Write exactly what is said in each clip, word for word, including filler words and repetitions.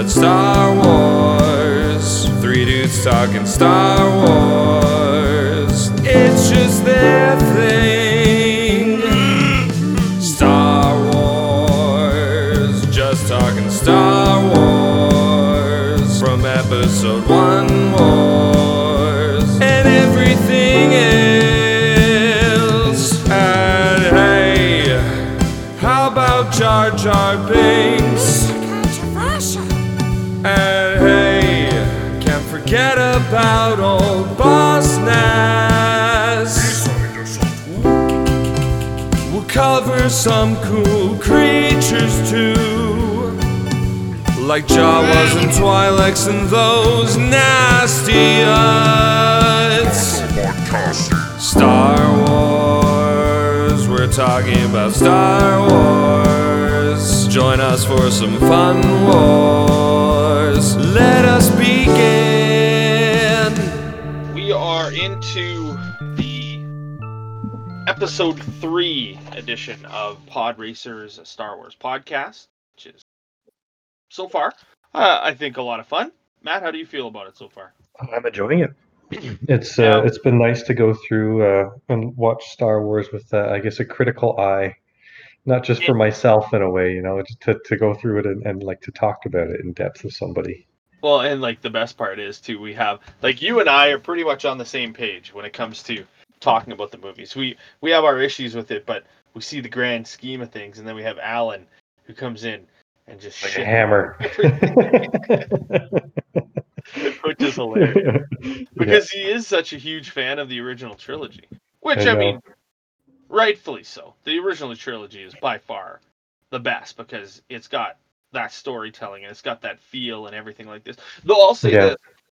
Let's Star Wars. Three dudes talking Star Wars. It's just their thing. Star Wars. Just talking Star Wars. From episode one wars and everything else. And hey, how about Jar Jar Binks? And hey, can't forget about old Boss Nass. We'll cover some cool creatures too, like Jawas and Twi'leks and those nasty uds. Star Wars, we're talking about Star Wars. Join us for some fun wars. Let us begin. We are into the episode three edition of Pod Racer's Star Wars podcast, which is so far, uh, I think, a lot of fun. Matt, how do you feel about it so far? I'm enjoying it. It's uh, yeah. It's been nice to go through uh, and watch Star Wars with, uh, I guess, a critical eye. Not just for myself in a way, you know, to to go through it and, and like to talk about it in depth with somebody. Well, and like the best part is too, we have like you and I are pretty much on the same page when it comes to talking about the movies. We we have our issues with it, but we see the grand scheme of things, and then we have Alan who comes in and just like shit a hammer, which is hilarious because yeah. he is such a huge fan of the original trilogy, which I, I mean. Rightfully so. The original trilogy is by far the best because it's got that storytelling and it's got that feel and everything like this. Though I'll say yeah. that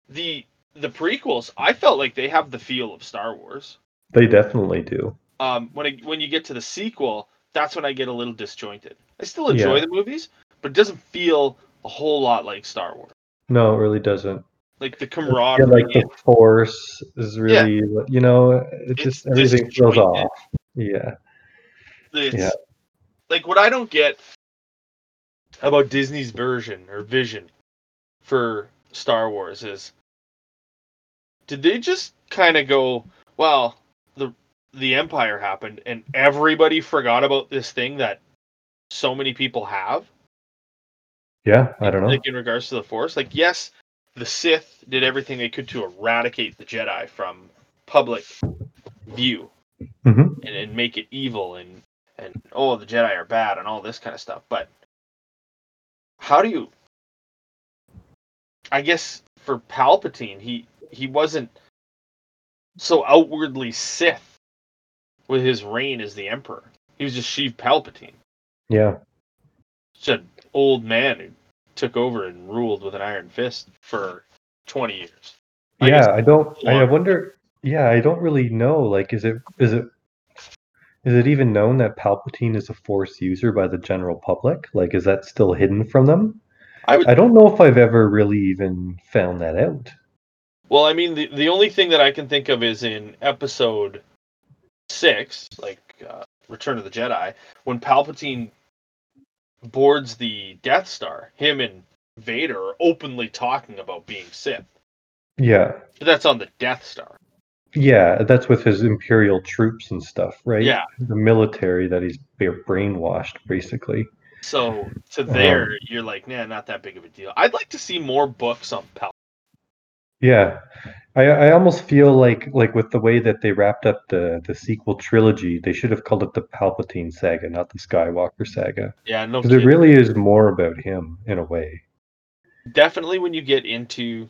the the prequels, I felt like they have the feel of Star Wars. They definitely do. Um, when I, when you get to the sequel, that's when I get a little disjointed. I still enjoy yeah. the movies, but it doesn't feel a whole lot like Star Wars. No, it really doesn't. Like the camaraderie. Yeah, like the Force is really, yeah. you know, it it's just everything disjointed. Feels off. Yeah. It's, yeah. Like, what I don't get about Disney's version or vision for Star Wars is, did they just kind of go, well, the the Empire happened and everybody forgot about this thing that so many people have? Yeah, I don't know. Like, in regards to the Force? Like, yes, the Sith did everything they could to eradicate the Jedi from public view. Mm-hmm. And, and make it evil and, and oh, the Jedi are bad and all this kind of stuff. But how do you... I guess for Palpatine, he, he wasn't so outwardly Sith with his reign as the Emperor. He was just Sheev Palpatine. Yeah. Just an old man who took over and ruled with an iron fist for twenty years. I yeah, I don't... I wonder... Yeah, I don't really know. Like, is it is it is it even known that Palpatine is a Force user by the general public? Like, is that still hidden from them? I, would, I don't know if I've ever really even found that out. Well, I mean, the, the only thing that I can think of is in Episode Six, like uh, Return of the Jedi, when Palpatine boards the Death Star. Him and Vader are openly talking about being Sith. Yeah, but that's on the Death Star. Yeah, that's with his Imperial troops and stuff, right? Yeah. The military that he's brainwashed, basically. So, to there, um, you're like, nah, not that big of a deal. I'd like to see more books on Palpatine. Yeah. I, I almost feel like like with the way that they wrapped up the, the sequel trilogy, they should have called it the Palpatine saga, not the Skywalker saga. Yeah, no kidding. Because it really is more about him, in a way. Definitely when you get into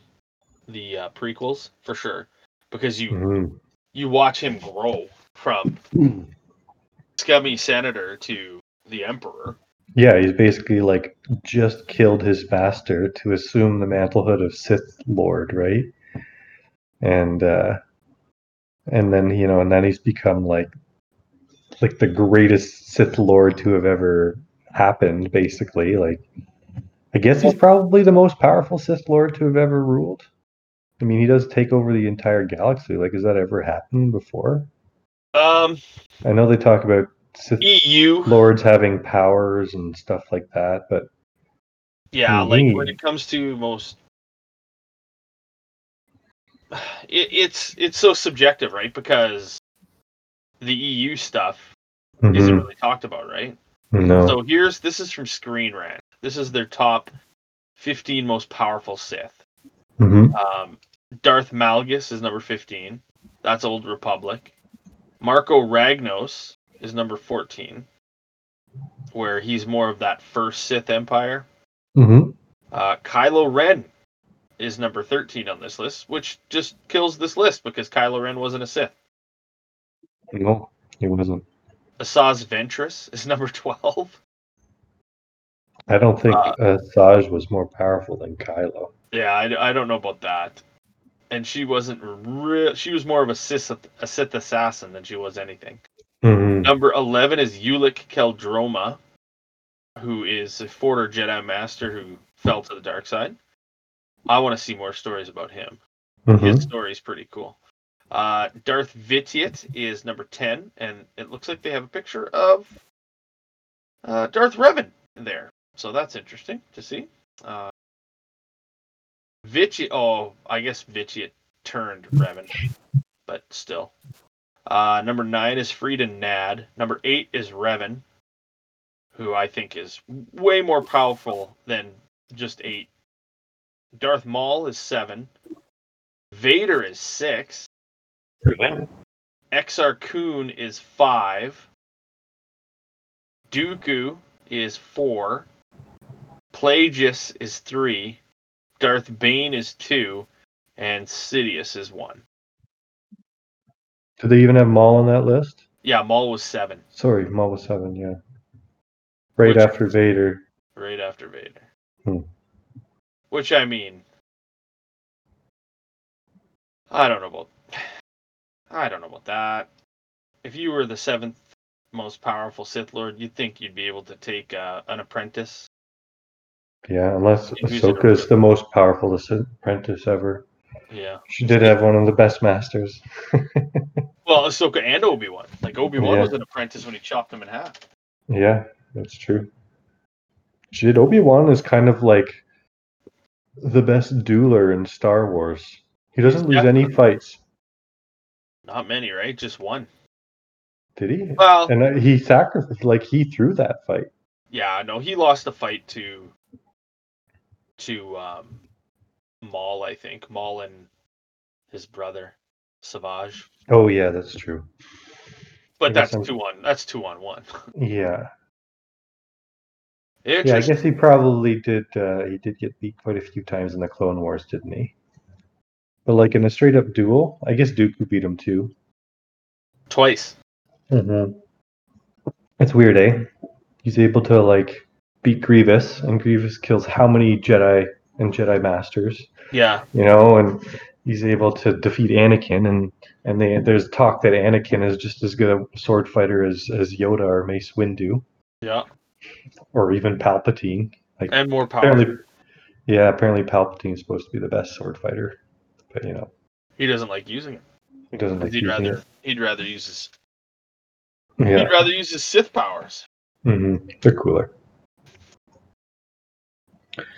the uh, prequels, for sure. Because you mm. you watch him grow from scummy senator to the Emperor. Yeah, he's basically like just killed his master to assume the mantlehood of Sith Lord, right? And uh, and then you know, and then he's become like like the greatest Sith Lord to have ever happened. Basically, like I guess he's probably the most powerful Sith Lord to have ever ruled. I mean, he does take over the entire galaxy. Like, has that ever happened before? Um, I know they talk about Sith E U lords having powers and stuff like that, but Yeah, mm-hmm. like when it comes to most, it, it's it's so subjective, right? Because the E U stuff mm-hmm. isn't really talked about, right? No. So here's this is from Screen Rant. This is their top fifteen most powerful Sith. Mm-hmm. Um, Darth Malgus is number fifteen. That's Old Republic. Marco Ragnos is number fourteen, where he's more of that first Sith Empire. Mm-hmm. Uh, Kylo Ren is number thirteen on this list, which just kills this list because Kylo Ren wasn't a Sith. No, he wasn't. Asajj Ventress is number twelve. I don't think uh, Asajj was more powerful than Kylo. Yeah, I, I don't know about that. And she wasn't real. She was more of a Sith, a Sith assassin than she was anything. Mm-hmm. Number eleven is Ulic Keldroma, who is a former Jedi Master who fell to the dark side. I want to see more stories about him. Mm-hmm. His story is pretty cool. Uh, Darth Vitiate is number ten, and it looks like they have a picture of uh, Darth Revan there. So that's interesting to see. Uh, Vitiate, oh, I guess Vitiate turned Revan, but still. Uh, number nine is Frieda Nadd. Number eight is Revan, who I think is way more powerful than just eight. Darth Maul is seven. Vader is six. Exar Kun is five. Dooku is four. Plagueis is three. Darth Bane is two. And Sidious is one. Do they even have Maul on that list? Yeah, Maul was seven. Sorry, Maul was seven, yeah. Right Which, after Vader. Right after Vader. Hmm. Which, I mean, I don't know about I don't know about that. If you were the seventh most powerful Sith Lord, you'd think you'd be able to take uh, an apprentice. Yeah, unless Ahsoka is the most powerful apprentice ever. Yeah. She did have one of the best masters. Well, Ahsoka and Obi-Wan. Like, Obi-Wan yeah. was an apprentice when he chopped him in half. Yeah. That's true. Shit, Obi-Wan is kind of like the best dueler in Star Wars. He doesn't lose any fights. Not many, right? Just one. Did he? Well, and he sacrificed, like he threw that fight. Yeah, no, he lost the fight to to um, Maul, I think. Maul and his brother Savage. Oh yeah, that's true. But that's I'm... two on. That's two on one. Yeah. Yeah, I guess he probably did. Uh, he did get beat quite a few times in the Clone Wars, didn't he? But like in a straight up duel, I guess Dooku beat him too. Twice. Mm-hmm. That's weird, eh? He's able to like beat Grievous, and Grievous kills how many Jedi and Jedi Masters? Yeah. You know, and he's able to defeat Anakin, and and they, there's talk that Anakin is just as good a sword fighter as as Yoda or Mace Windu. Yeah. Or even Palpatine, like, and more power. Apparently, yeah, apparently Palpatine is supposed to be the best sword fighter, but you know he doesn't like using it. He doesn't like he'd using rather, it. He'd rather use his. Yeah. He'd rather use his Sith powers. Mm-hmm. They're cooler.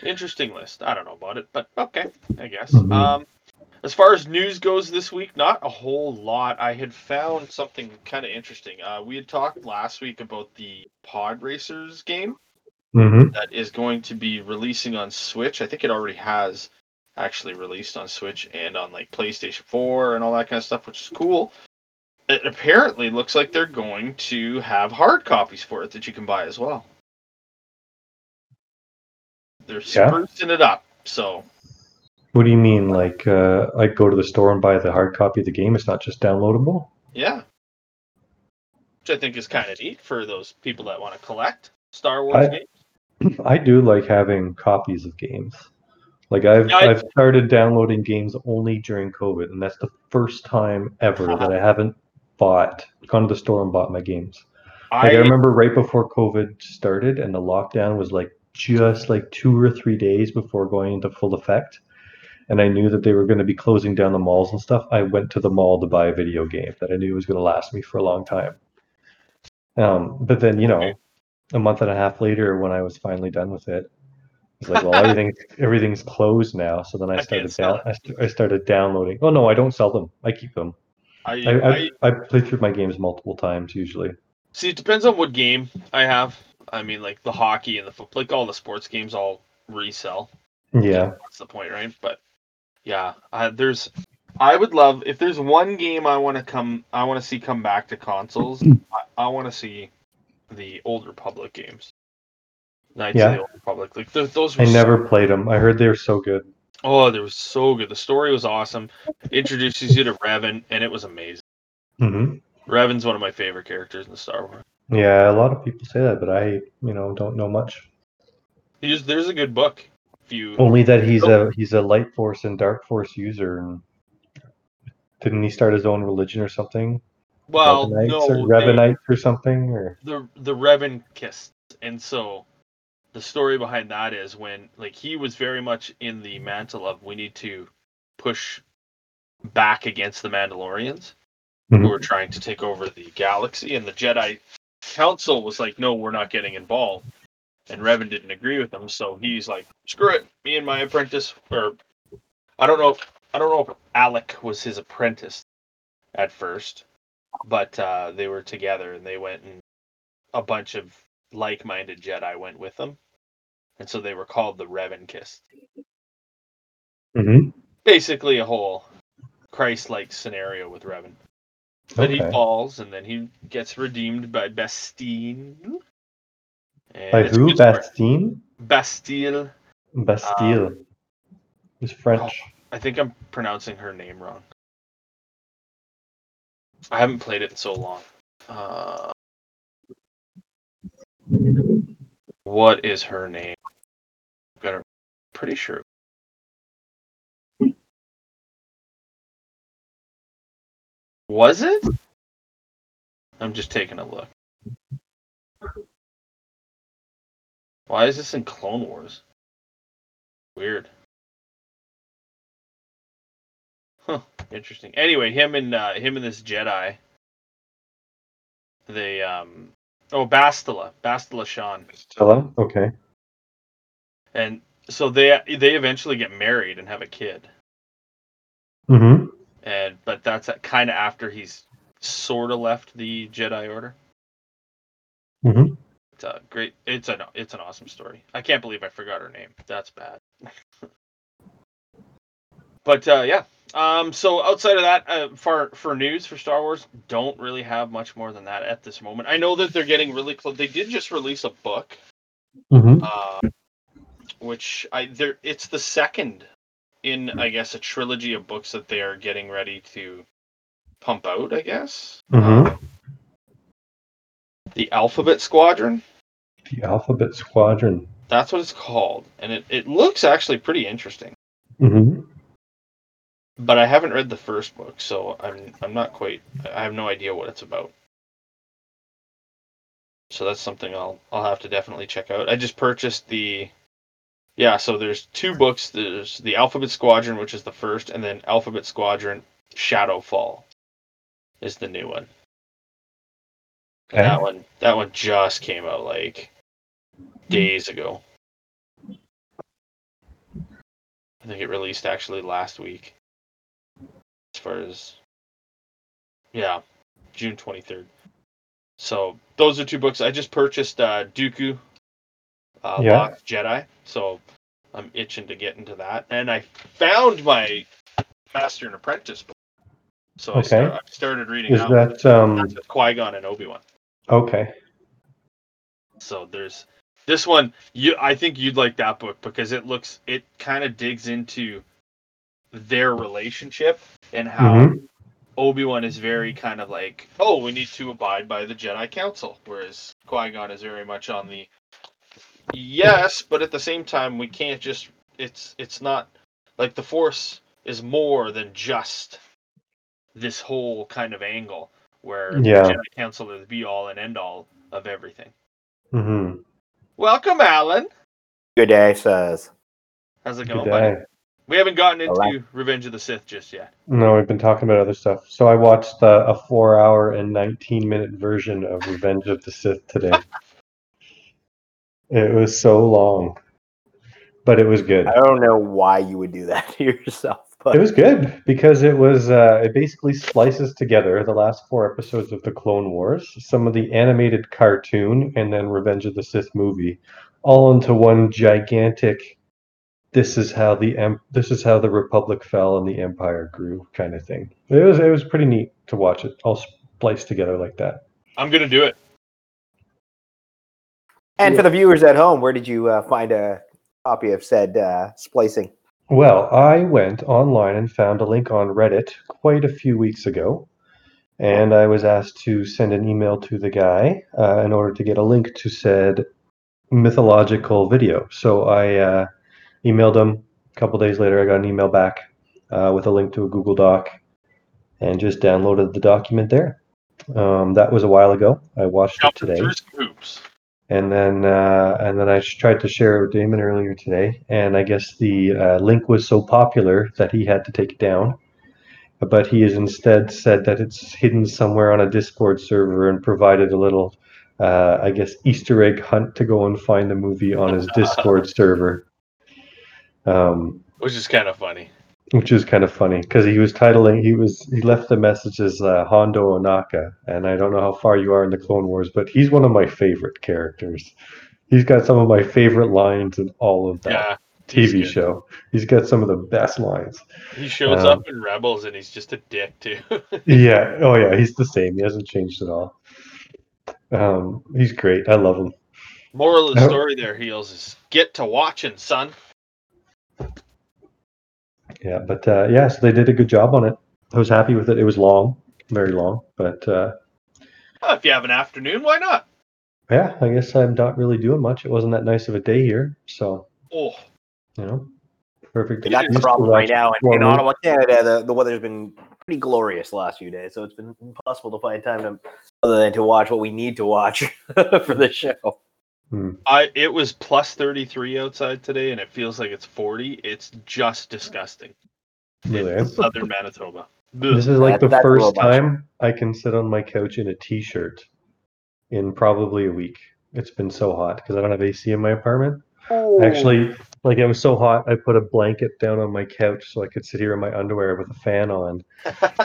Interesting list. I don't know about it, but okay, I guess. Mm-hmm. Um, as far as news goes this week, not a whole lot. I had found something kind of interesting. Uh, we had talked last week about the Pod Racers game mm-hmm. that is going to be releasing on Switch. I think it already has actually released on Switch and on like PlayStation four and all that kind of stuff, which is cool. It apparently looks like they're going to have hard copies for it that you can buy as well. They're yeah. sprucing it up, so... What do you mean, like, uh, like go to the store and buy the hard copy of the game? It's not just downloadable? Yeah. Which I think is kind of neat for those people that want to collect Star Wars I, games. I do like having copies of games. Like, I've yeah, I, I've started downloading games only during COVID, and that's the first time ever uh, that I haven't bought, gone to the store and bought my games. Like, I, I remember right before COVID started, and the lockdown was, like, just, like, two or three days before going into full effect. And I knew that they were going to be closing down the malls and stuff. I went to the mall to buy a video game that I knew was going to last me for a long time. Um, but then, you know, a month and a half later, when I was finally done with it, It's like, well, everything's everything's closed now. So then I started I, down, I, st- I started downloading. Oh no, I don't sell them. I keep them. I I, I I play through my games multiple times usually. See, it depends on what game I have. I mean, like the hockey and the football, like all the sports games, all resell. Yeah, that's the point, right? But yeah, uh, there's. I would love if there's one game I want to come. I want to see come back to consoles. I, I want to see the Old Republic games. Knights yeah. of the Old Republic. Like th- those. Were I never so played them. I heard they were so good. Oh, they were so good. The story was awesome. It introduces you to Revan, and it was amazing. Mm-hmm. Revan's one of my favorite characters in the Star Wars. Yeah, a lot of people say that, but I, you know, don't know much. He's, there's a good book. If you only that he's a he's a light force and dark force user, and didn't he start his own religion or something? Well, Revanites no, or Revanites they, or something, or the the Revan kissed, and so. The story behind that is when, like, he was very much in the mantle of we need to push back against the Mandalorians mm-hmm. who were trying to take over the galaxy, and the Jedi Council was like, no, we're not getting involved. And Revan didn't agree with them, so he's like, screw it, me and my apprentice, or I don't know if I don't know if Alec was his apprentice at first, but uh, they were together and they went, and a bunch of like-minded Jedi went with them. And so they were called the Revan Kissed. Mm-hmm. Basically a whole Christ-like scenario with Revan. But okay. He falls, and then he gets redeemed by Bastille. And by who? Bastille? Bastille. Bastille. Um, it's French. Oh, I think I'm pronouncing her name wrong. I haven't played it in so long. Uh, What is her name? I'm pretty sure. Was it? I'm just taking a look. Why is this in Clone Wars? Weird. Huh. Interesting. Anyway, him and uh, him and this Jedi. They um. Oh, Bastila, Bastila Shan. Bastila, okay. And so they they eventually get married and have a kid. Mm-hmm. And but that's kind of after he's sort of left the Jedi Order. Mm-hmm. It's a great. It's an it's an awesome story. I can't believe I forgot her name. That's bad. But uh, yeah. Um, so outside of that, uh, for for news for Star Wars, don't really have much more than that at this moment. I know that they're getting really close. They did just release a book, mm-hmm. uh, which I there it's the second in I guess a trilogy of books that they are getting ready to pump out. I guess mm-hmm. uh, the Alphabet Squadron. The Alphabet Squadron. That's what it's called, and it it looks actually pretty interesting. Mm-hmm. But I haven't read the first book, so I'm I'm not quite. I have no idea what it's about. So that's something I'll I'll have to definitely check out. I just purchased the, yeah. So there's two books. There's the Alphabet Squadron, which is the first, and then Alphabet Squadron Shadowfall is the new one. Okay. That one that one just came out like days ago. I think it released actually last week. As far as, yeah, June twenty-third. So those are two books. I just purchased uh, Dooku, uh, yeah. Lost Jedi. So I'm itching to get into that. And I found my Master and Apprentice book. So okay. I, start, I started reading. Is out that um... That's with Qui-Gon and Obi-Wan. Okay. So there's this one. You, I think you'd like that book because it looks, it kind of digs into their relationship and how mm-hmm. Obi-Wan is very kind of like, oh, we need to abide by the Jedi Council, whereas Qui-Gon is very much on the yes, but at the same time we can't just it's it's not like the Force is more than just this whole kind of angle where yeah. the Jedi Council is the be-all and end-all of everything. Mm-hmm. Welcome, Alan. Good day, says. How's it going, buddy? We haven't gotten into right. Revenge of the Sith just yet. No, we've been talking about other stuff. So I watched uh, a four-hour and nineteen-minute version of Revenge of the Sith today. It was so long. but it was good. I don't know why you would do that to yourself. But it was good because it was uh, it basically slices together the last four episodes of the Clone Wars, some of the animated cartoon, and then Revenge of the Sith movie, all into one gigantic. This is how the this is how the Republic fell and the Empire grew, kind of thing. It was it was pretty neat to watch it all spliced together like that. I'm gonna do it. And yeah. For the viewers at home, where did you uh, find a copy of said uh, splicing? Well, I went online and found a link on Reddit quite a few weeks ago, and I was asked to send an email to the guy uh, in order to get a link to said mythological video. So I. Uh, Emailed him. A couple days later, I got an email back uh, with a link to a Google Doc and just downloaded the document there. Um, that was a while ago. I watched it today. And then uh, and then I tried to share it with Damon earlier today. And I guess the uh, link was so popular that he had to take it down. But he has instead said that it's hidden somewhere on a Discord server and provided a little, uh, I guess, Easter egg hunt to go and find the movie on his Discord server. Um, which is kind of funny. Which is kind of funny because he was titling. He was he left the message as uh, Hondo Onaka, and I don't know how far you are in the Clone Wars, but he's one of my favorite characters. He's got some of my favorite lines in all of that yeah, T V good. show. He's got some of the best lines. He shows um, up in Rebels, and he's just a dick too. yeah. Oh yeah. He's the same. He hasn't changed at all. Um, he's great. I love him. Moral of the story there, Heels, is get to watching, son. Yeah, but uh, yeah, so they did a good job on it. I was happy with it. It was long, very long, but uh, well, if you have an afternoon, why not? Yeah, I guess I'm not really doing much. It wasn't that nice of a day here, so oh, you know, perfect. That's the problem right now in Ottawa, Canada. The, the weather's been pretty glorious the last few days, so it's been impossible to find time to, other than to watch what we need to watch for this show. Hmm. I it was plus thirty-three outside today, and it feels like it's forty. It's just disgusting. Really? In southern Manitoba. This is like that, the first time I can sit on my couch in a t-shirt in probably a week. It's been so hot because I don't have A C in my apartment. Oh. Actually, like it was so hot, I put a blanket down on my couch so I could sit here in my underwear with a fan on,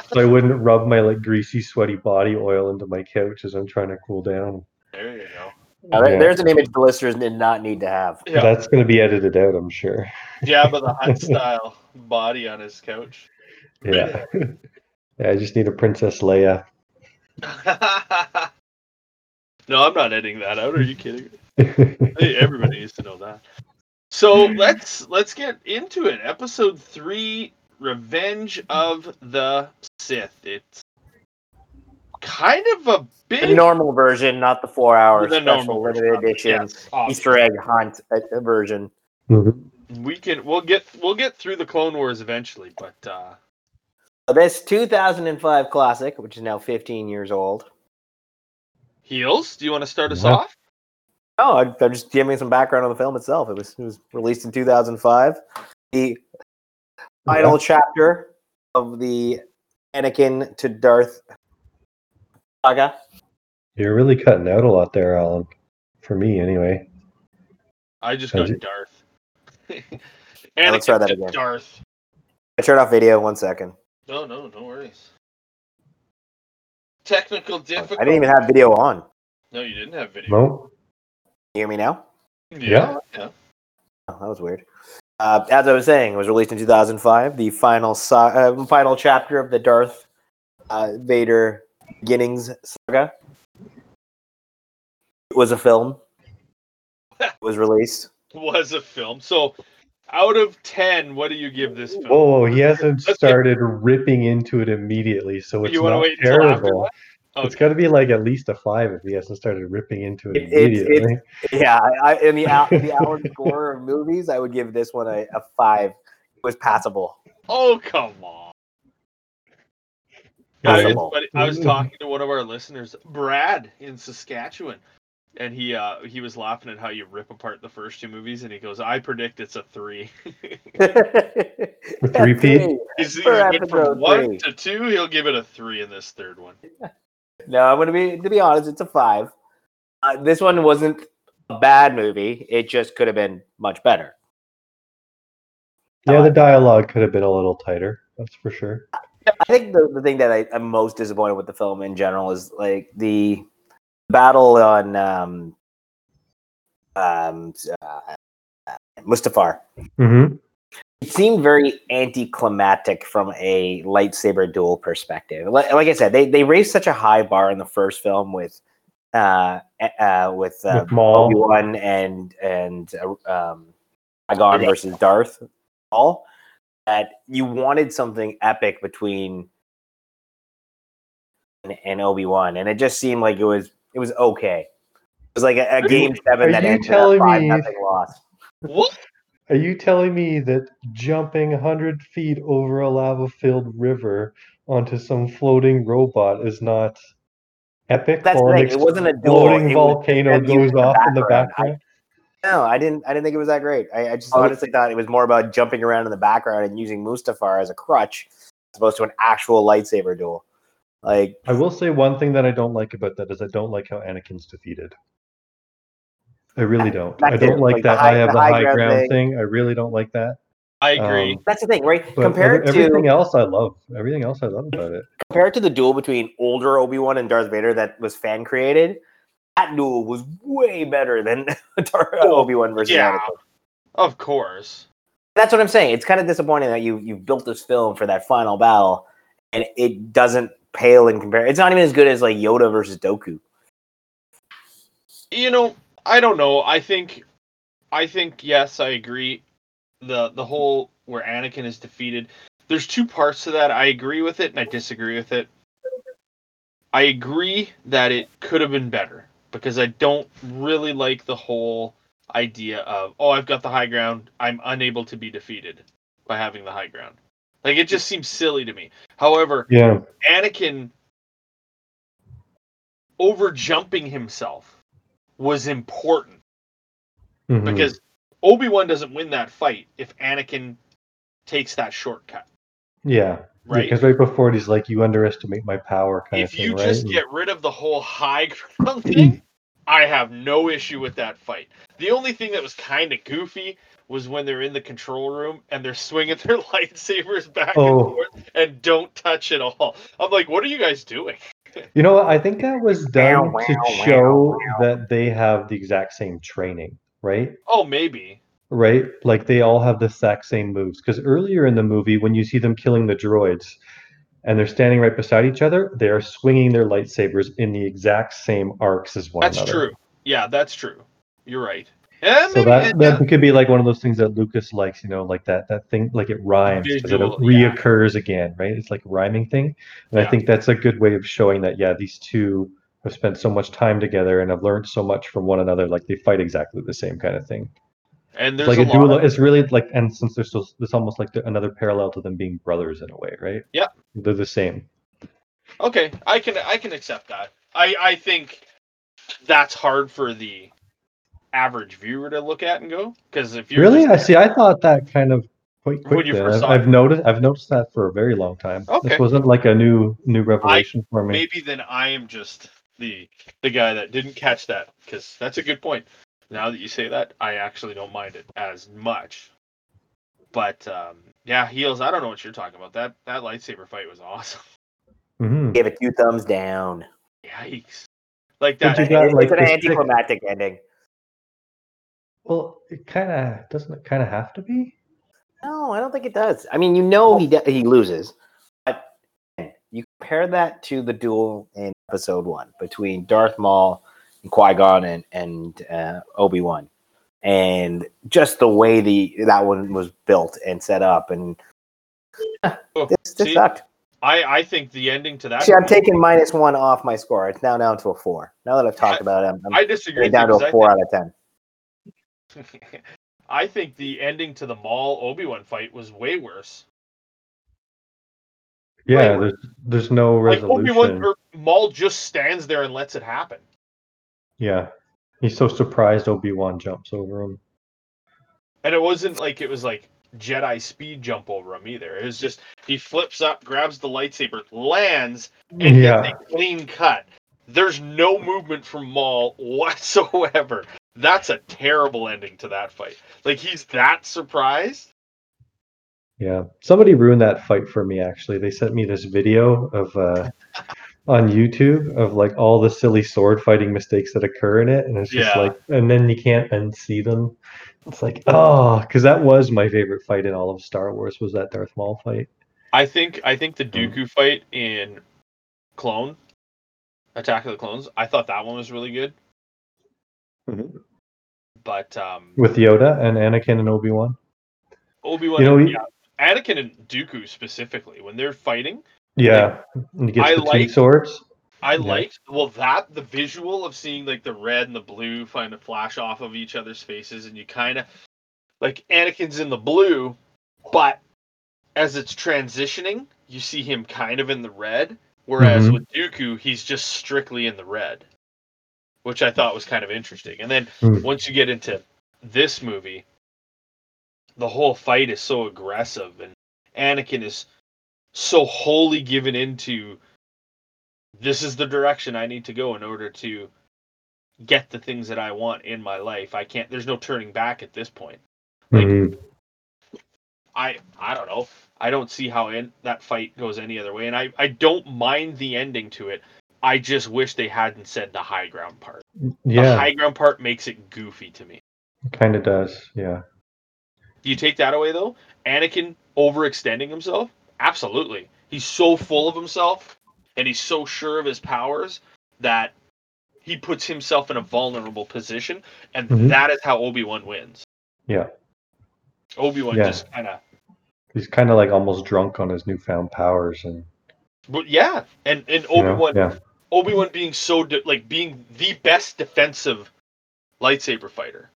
so I wouldn't rub my like greasy, sweaty body oil into my couch as I'm trying to cool down. There you go. Now, yeah. There's an image the listeners did not need to have. Yeah. That's going to be edited out, I'm sure. Yeah, but the hot style body on his couch. Yeah. yeah, I just need a Princess Leia. No, I'm not editing that out. Are you kidding? Hey, everybody needs to know that. So let's let's get into it. Episode three, Revenge of the Sith. It's kind of a big... The normal version, not the four-hour special limited edition Easter egg hunt version. Mm-hmm. We can we'll get we'll get through the Clone Wars eventually, but uh... this two thousand five classic, which is now fifteen years old. Heels, do you want to start us yeah. off? No, I, I'm just giving some background on the film itself. It was it was released in two thousand five. The final yeah. chapter of the Anakin to Darth. Saga. You're really cutting out a lot there, Alan. For me, anyway. I just got Darth. And let's try that again. Darth. I turned off video. One second. No, no, no worries. Technical difficulty. I didn't even have video on. No, you didn't have video. No. You hear me now? Yeah. yeah. Oh, that was weird. Uh, as I was saying, it was released in two thousand five. The final uh, final chapter of the Darth uh, Vader. Beginnings Saga. It was a film. It was released. It was a film. So, out of ten, what do you give this film? Oh, he hasn't Let's started get... ripping into it immediately, so it's you not wait terrible. Okay. It's got to be like at least a five if he hasn't started ripping into it, it immediately. It, it, yeah, I, in the, the hour score of movies, I would give this one a, a five. It was passable. Oh, come on. I was, I was talking to one of our listeners, Brad in Saskatchewan, and he uh, he was laughing at how you rip apart the first two movies, and he goes, "I predict it's a three." Three P. He's went from one three. to two. He'll give it a three in this third one. No, I'm gonna be to be honest. It's a five. Uh, this one wasn't a bad movie. It just could have been much better. Yeah, the dialogue could have been a little tighter. That's for sure. I think the, the thing that I, I'm most disappointed with the film in general is like the battle on um, um, uh, Mustafar. Mm-hmm. It seemed very anticlimactic from a lightsaber duel perspective. Like, like I said, they they raised such a high bar in the first film with uh, uh, with, uh, with Obi-Wan and and um, Qui-Gon versus Darth Maul. That you wanted something epic between and, and Obi-Wan, and it just seemed like it was it was okay. It was like a, a game you, seven that ended up five nothing loss. What? Are you telling me that jumping a hundred feet over a lava-filled river onto some floating robot is not epic? That's or right. It wasn't a duel. Floating it volcano was, goes off in the background. I, No, I didn't. I didn't think it was that great. I, I just oh, honestly thought it was more about jumping around in the background and using Mustafar as a crutch, as opposed to an actual lightsaber duel. Like, I will say one thing that I don't like about that is I don't like how Anakin's defeated. I really don't. I don't it. like, like that. High, I have the, the high, high ground, ground thing. thing. I really don't like that. I agree. Um, That's the thing, right? Compared everything to everything else, I love everything else I love about it. Compared to the duel between older Obi-Wan and Darth Vader that was fan created. That duel was way better than Obi-Wan versus yeah, Anakin. Of course. That's what I'm saying. It's kind of disappointing that you you built this film for that final battle, and it doesn't pale in comparison. It's not even as good as like Yoda versus Dooku. You know, I don't know. I think, I think yes, I agree. the The whole where Anakin is defeated. There's two parts to that. I agree with it, and I disagree with it. I agree that it could have been better. Because I don't really like the whole idea of, oh, I've got the high ground. I'm unable to be defeated by having the high ground. Like, it just seems silly to me. However, yeah. Anakin overjumping himself was important. Mm-hmm. Because Obi-Wan doesn't win that fight if Anakin takes that shortcut. Yeah. Right. Because right before it, he's like, you underestimate my power. Kind if of thing, you just right? get rid of the whole high ground thing, I have no issue with that fight. The only thing that was kind of goofy was when they're in the control room and they're swinging their lightsabers back oh. and forth and don't touch at all. I'm like, what are you guys doing? You know what? I think that was done wow, wow, to show wow, wow. that they have the exact same training, right? Oh, maybe. Right? Like, they all have the exact same moves. Because earlier in the movie, when you see them killing the droids, and they're standing right beside each other, they are swinging their lightsabers in the exact same arcs as one that's another. That's true. Yeah, that's true. You're right. Yeah, so maybe, that, yeah. that could be, like, one of those things that Lucas likes, you know, like that that thing, like, it rhymes. Visual, it reoccurs yeah. again, right? It's like a rhyming thing. And yeah. I think that's a good way of showing that, yeah, these two have spent so much time together and have learned so much from one another. Like, they fight exactly the same kind of thing. And there's like a, a dual, lot of, it's really like, and since there's so, it's almost like another parallel to them being brothers in a way, right? Yeah, they're the same. Okay, I can I can accept that. I, I think that's hard for the average viewer to look at and go because if you really, I see. I thought that kind of quite quick. I've, I've noticed I've noticed that for a very long time. Okay. This wasn't like a new new revelation I, for me. Maybe then I am just the the guy that didn't catch that because that's a good point. Now that you say that, I actually don't mind it as much. But, um, yeah, heels, I don't know what you're talking about. That that lightsaber fight was awesome. Mm-hmm. Give it two thumbs down. Yikes. Like that. Got, it's like, an anticlimactic ending. Well, it kind of, doesn't it kind of have to be? No, I don't think it does. I mean, you know he de- he loses. But you compare that to the duel in episode one between Darth Maul Qui-Gon and and uh, Obi-Wan, and just the way the that one was built and set up, and yeah, oh, this, this see, sucked. I, I think the ending to that. See, I'm taking minus one off my score. It's now down to a four. Now that I've talked I, about it, I'm, I'm I disagree. Down to a four think, out of ten. I think the ending to the Maul Obi-Wan fight was way worse. Yeah, way worse. there's there's no resolution. Like Obi-Wan or Maul just stands there and lets it happen. Yeah, he's so surprised Obi-Wan jumps over him. And it wasn't like it was like Jedi speed jump over him either. It was just he flips up, grabs the lightsaber, lands, and yeah. gets a clean cut. There's no movement from Maul whatsoever. That's a terrible ending to that fight. Like, he's that surprised Yeah, somebody ruined that fight for me. Actually, they sent me this video of uh, on YouTube of like all the silly sword fighting mistakes that occur in it, and it's just yeah. like, and then you can't unsee them. It's like, oh, because that was my favorite fight in all of Star Wars was that Darth Maul fight. I think I think the Dooku mm. fight in Clone Attack of the Clones. I thought that one was really good. Mm-hmm. But um, with Yoda and Anakin and Obi-Wan. Obi-Wan, you know, and, yeah. Anakin and Dooku specifically when they're fighting. Yeah, like, I like swords. I yeah. liked well that the visual of seeing like the red and the blue kind of flash off of each other's faces, and you kind of like Anakin's in the blue, but as it's transitioning, you see him kind of in the red. Whereas mm-hmm. with Dooku, he's just strictly in the red, which I thought was kind of interesting. And then mm. once you get into this movie, the whole fight is so aggressive, and Anakin is so wholly given into this is the direction I need to go in order to get the things that I want in my life. I can't, there's no turning back at this point. Like, mm-hmm. I I don't know. I don't see how in, that fight goes any other way, and I, I don't mind the ending to it. I just wish they hadn't said the high ground part. Yeah. The high ground part makes it goofy to me. It kind of does, yeah. Do you take that away, though? Anakin overextending himself? Absolutely. He's so full of himself, and he's so sure of his powers that he puts himself in a vulnerable position, and mm-hmm. that is how Obi-Wan wins. Yeah. Obi-Wan yeah. just kind of... He's kind of like almost drunk on his newfound powers. and. But yeah, and, and Obi-Wan you know? yeah. Obi-Wan being so... De- like, being the best defensive lightsaber fighter.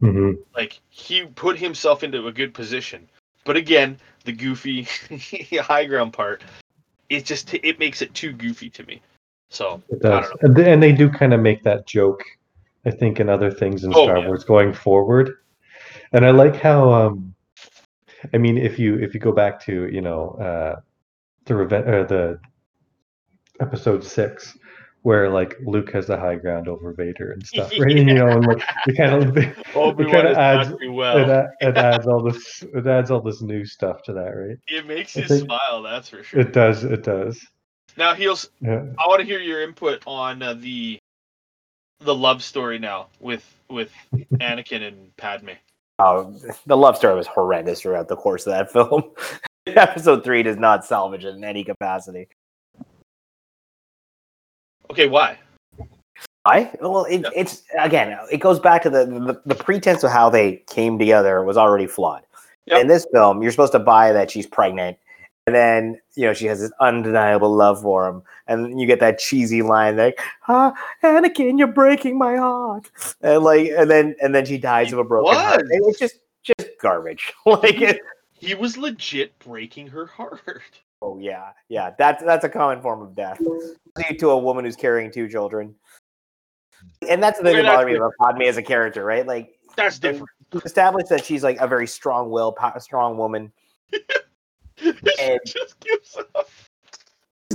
Mm-hmm. Like, he put himself into a good position, but again, the goofy high ground part, it just t- it makes it too goofy to me. So it does. I don't know. And they do kind of make that joke, I think, in other things in oh, Star yeah. Wars going forward. And I like how, um, I mean, if you if you go back to you know uh, the Reven- or the episode six. Where like Luke has the high ground over Vader and stuff, right? yeah. You know, and like it kind of adds well. it, ad, it adds all this it adds all this new stuff to that, right? It makes I you think, smile, that's for sure. It does, it does. Now, Heels, yeah. I want to hear your input on uh, the the love story now with with Anakin and Padme. Um, the love story was horrendous throughout the course of that film. Episode three does not salvage it in any capacity. Okay, why? Why? Well, it, yeah. it's, again, it goes back to the, the the pretense of how they came together was already flawed. Yep. In this film, you're supposed to buy that she's pregnant, and then, you know, she has this undeniable love for him, and you get that cheesy line like, ah, Anakin, you're breaking my heart. And like, and then and then she dies he of a broken was. heart. And it's just, just garbage. Like it, he was legit breaking her heart. Oh yeah, yeah. That's that's a common form of death to a woman who's carrying two children, and that's the thing that bothers me about Padme as a character, right? Like that's different. Established that she's like a very strong will, strong woman, and she just gives up.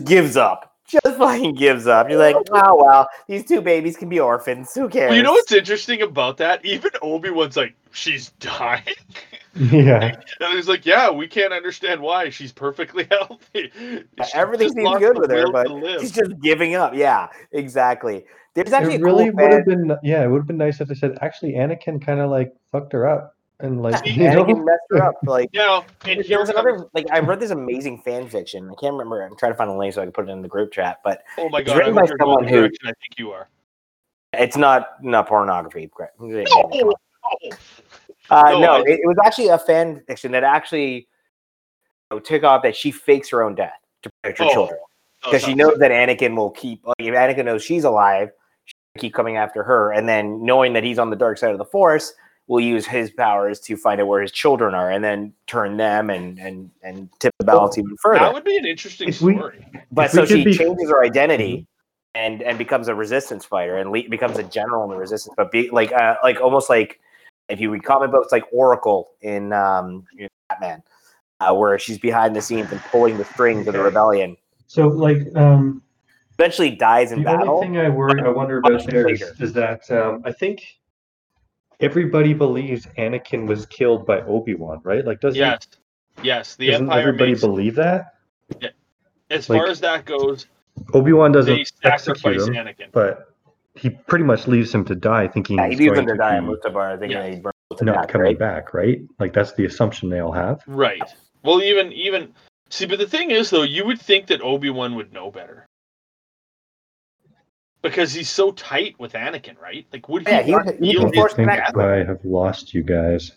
Gives up. Just fucking gives up. You're like, oh well, these two babies can be orphans. Who cares? Well, you know what's interesting about that? Even Obi-Wan's like, she's dying. Yeah, and he's like, yeah, we can't understand why she's perfectly healthy. She Everything seems good with her, but she's just giving up. Yeah, exactly. There's actually it really cool would fan. have been, yeah, it would have been nice if they said actually Anakin kind of like fucked her up and like you know? Anakin messed her up. Like, you know, and there was another like I read this amazing fan fiction. I can't remember. I'm trying to find a link so I can put it in the group chat. But oh my god, written by someone who I think you are. It's not not pornography. No. no. Uh, no, no I, it, it was actually a fan fiction that actually you know, took off that she fakes her own death to protect her oh, children because oh, she knows that Anakin will keep. Like, if Anakin knows she's alive, she'll keep coming after her, and then knowing that he's on the dark side of the Force, will use his powers to find out where his children are, and then turn them and and, and tip the balance well, even further. That would be an interesting if story. We, but so she be... changes her identity. And and becomes a resistance fighter and le- becomes a general in the resistance, but be like uh, like almost like if you read comic books, like Oracle in um, in Batman, uh, where she's behind the scenes and pulling the strings of the rebellion. So like um, eventually dies in the battle. The only thing I worry, I wonder about there is, is that um, I think everybody believes Anakin was killed by Obi-Wan, right? Like doesn't. Yes. Yes, the Doesn't Empire. Everybody makes, believe that. Yeah. As like, far as that goes, Obi-Wan doesn't they sacrifice him, Anakin, but he pretty much leaves him to die, thinking yeah, he leaves him to die in Mustafar, thinking yes. he burns him not back, coming right? back, right? Like that's the assumption they all have, right? Well, even even see, but the thing is, though, you would think that Obi-Wan would know better. Because he's so tight with Anakin, right? Like, would he? Yeah, he, he, he I think that I have lost you guys.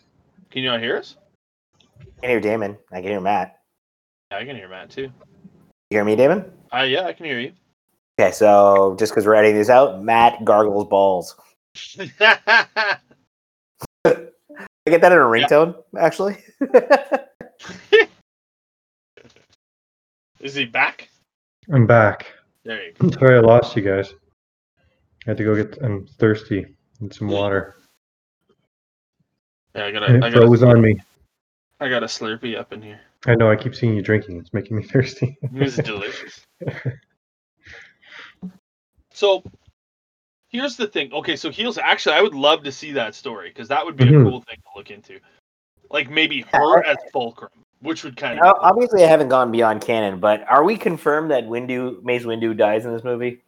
Can you not hear us? I can hear Damon. I can hear Matt. Yeah, I can hear Matt too. You hear me, Damon? Uh, yeah, I can hear you. Okay, so just because we're editing this out, Matt gargles balls. I get that in a ringtone, yeah. actually. Is he back? I'm back. There you go. I'm sorry, I lost you guys. I had to go get. I'm thirsty. Need some water. Yeah, I gotta. And it I gotta, froze on me. I got a Slurpee up in here. I know. I keep seeing you drinking. It's making me thirsty. This is delicious. So, here's the thing. Okay, so heels. Actually, I would love to see that story because that would be mm-hmm. a cool thing to look into. Like maybe her as Fulcrum. Which would kind of obviously I haven't gone beyond canon, but are we confirmed that Windu, Mace Windu, dies in this movie?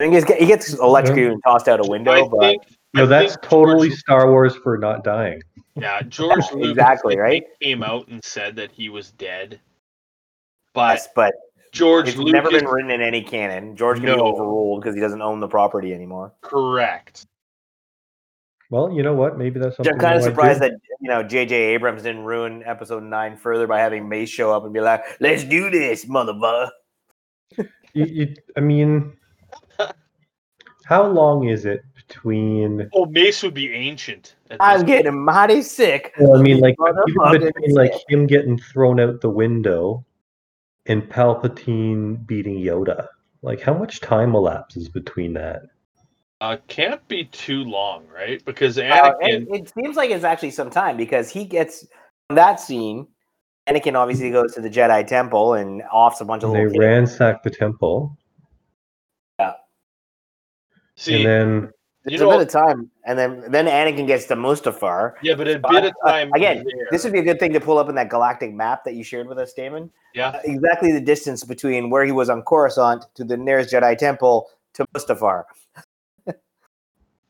I think he gets electrocuted and tossed out a window. I but think, no, I that's totally George, Star Wars for not dying. Yeah, George Lucas exactly right came out and said that he was dead, but yes, but George it's Lucas never been written in any canon. George can no. be overruled because he doesn't own the property anymore. Correct. Well, you know what? Maybe that's something. I'm kind of surprised that you know J J Abrams didn't ruin Episode Nine further by having Mace show up and be like, "Let's do this, motherfucker." I mean, how long is it between? Oh, Mace would be ancient. I'm getting mighty sick. Well, I mean, like even between like him getting thrown out the window and Palpatine beating Yoda. Like, how much time elapses between that? Uh, can't be too long, right? Because Anakin... Uh, it, it seems like it's actually some time, because he gets... From that scene, Anakin obviously goes to the Jedi Temple and offs a bunch of little kids. They ransack the temple. Yeah. See, and then... There's a know, bit of time, and then, then Anakin gets to Mustafar. Yeah, but a but, bit of time... Uh, again, there. This would be a good thing to pull up in that galactic map that you shared with us, Damon. Yeah. Uh, exactly the distance between where he was on Coruscant to the nearest Jedi Temple to Mustafar.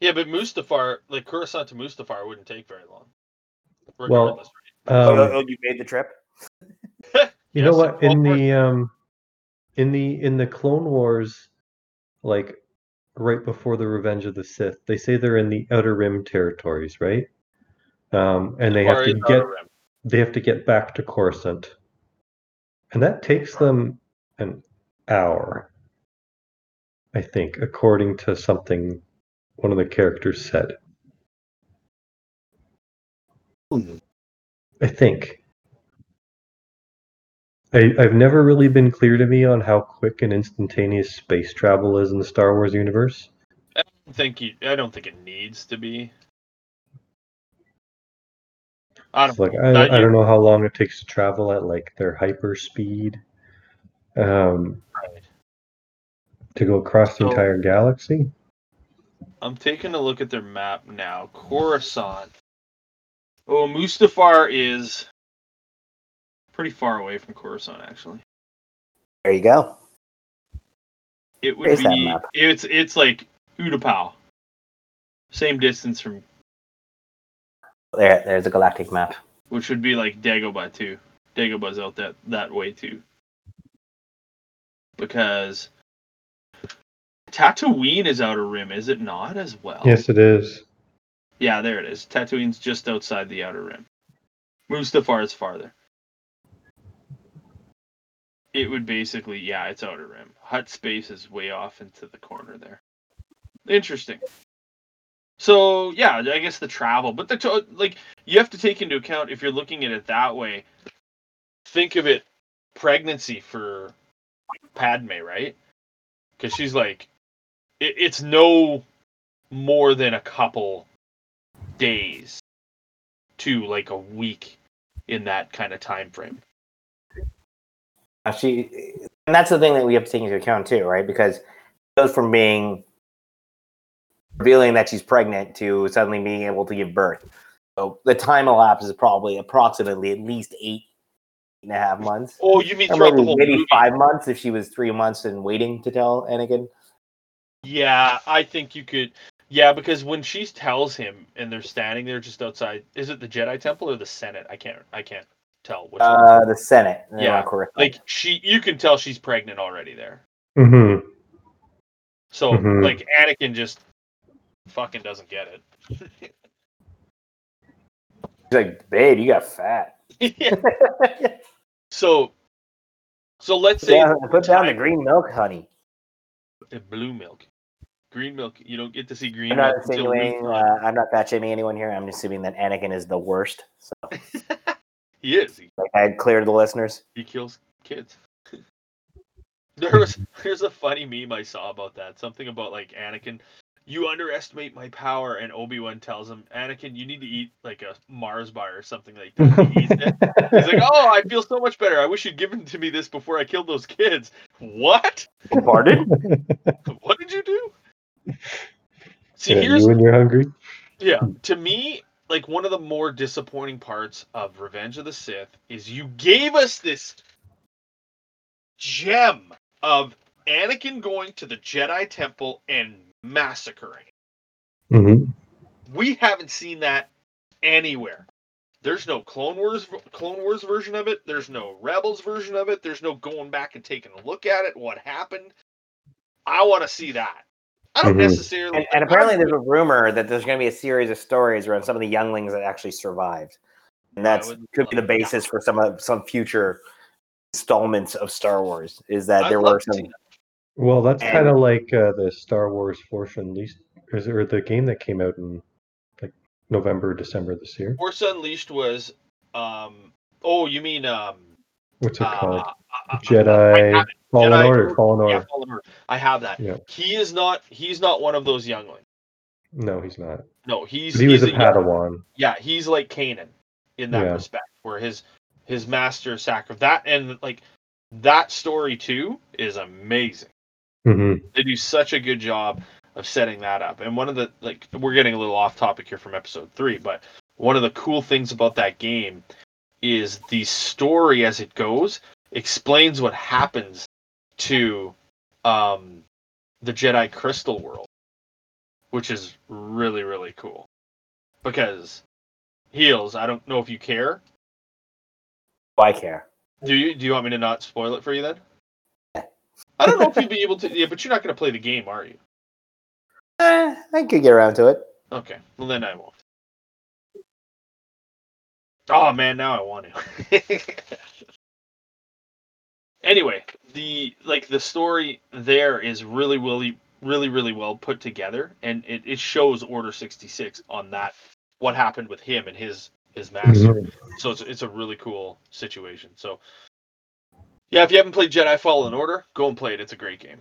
Yeah, but Mustafar, like Coruscant to Mustafar, wouldn't take very long. Well, right? um, oh, oh, you made the trip. you yes, know what? In the um, in the in the Clone Wars, like right before the Revenge of the Sith, they say they're in the Outer Rim territories, right? Um, and they have to get they have to get back to Coruscant, and that takes them an hour, I think, according to something. One of the characters said. I think. I, I've never really been clear to me on how quick and instantaneous space travel is in the Star Wars universe. I don't think you, I don't think it needs to be. I don't, like, I, I don't know how long it takes to travel at like their hyper speed. Um, right. To go across the so, entire galaxy. I'm taking a look at their map now. Coruscant. Oh, Mustafar is pretty far away from Coruscant, actually. There you go. It would Where's be. Map? It's it's like Utapau. Same distance from. There, there's a galactic map. Which would be like Dagobah too. Dagobah's out that that way too. Because. Tatooine is Outer Rim, is it not, as well? Yes, it is. Yeah, there it is. Tatooine's just outside the Outer Rim. Mustafar is farther. It would basically, yeah, it's Outer Rim. Hutt Space is way off into the corner there. Interesting. So, yeah, I guess the travel. But, the to- like, you have to take into account, if you're looking at it that way, think of it pregnancy for Padme, right? Because she's like... It's no more than a couple days to like a week in that kind of time frame. She, and that's the thing that we have to take into account too, right? Because it goes from being revealing that she's pregnant to suddenly being able to give birth. So the time elapse is probably approximately at least eight and a half months. Oh, you mean throughout maybe, the whole maybe movie. five months if she was three months and waiting to tell Anakin. Yeah, I think you could. Yeah, because when she tells him and they're standing there just outside, is it the Jedi Temple or the Senate? I can't. I can't tell. Which uh, one. The Senate. Yeah, correct. Like she, you can tell she's pregnant already there. Mm-hmm. So mm-hmm. like Anakin just fucking doesn't get it. He's like, babe, you got fat. Yeah. So, so let's say yeah, put down the green milk, honey. The blue milk. Green milk. You don't get to see green I'm not milk. Insinuating, uh, I'm not fat shaming anyone here. I'm assuming that Anakin is the worst. So he is. He, like, I cleared the listeners. He kills kids. there was there's a funny meme I saw about that. Something about like Anakin, you underestimate my power, and Obi-Wan tells him, Anakin, you need to eat like a Mars bar or something like that. He eats it. He's like, oh, I feel so much better. I wish you'd given to me this before I killed those kids. What? Pardon? What did you do? See, yeah, here's you when you're hungry. Yeah, to me, like one of the more disappointing parts of Revenge of the Sith is you gave us this gem of Anakin going to the Jedi Temple and massacring. Mm-hmm. We haven't seen that anywhere. There's no Clone Wars, Clone Wars version of it. There's no Rebels version of it. There's no going back and taking a look at it. What happened? I want to see that. I don't mm-hmm. necessarily... And, and apparently there's a rumor that there's going to be a series of stories around some of the younglings that actually survived. And that could be the basis that. for some of, some future installments of Star Wars, is that I'd there were some... That. Well, that's kind of like uh, the Star Wars Force Unleashed, or the game that came out in like November, December this year. Force Unleashed was... Um, oh, you mean... Um, What's it uh, called? Uh, Jedi... Uh, Fallen Jedi, Order, Fallen Order. Yeah, Fallen Order. I have that. Yeah. He is not. He's not one of those younglings. No, he's not. No, he's. He he's was a Padawan. Young, yeah, he's like Kanan in that yeah. respect, where his his master sacrificed that, and like that story too is amazing. Mm-hmm. They do such a good job of setting that up, and one of the like we're getting a little off topic here from episode three, but one of the cool things about that game is the story as it goes explains what happens to um, the Jedi Crystal World, which is really, really cool. Because, Heels, I don't know if you care. I care. Do you Do you want me to not spoil it for you then? I don't know if you'd be able to, yeah, but you're not going to play the game, are you? Eh, I could get around to it. Okay, well then I won't. Oh man, now I want to. Anyway, the like the story there is really, really, really, really well put together, and it, it shows Order sixty-six on that what happened with him and his his master. Mm-hmm. So it's it's a really cool situation. So yeah, if you haven't played Jedi Fallen Order, go and play it. It's a great game.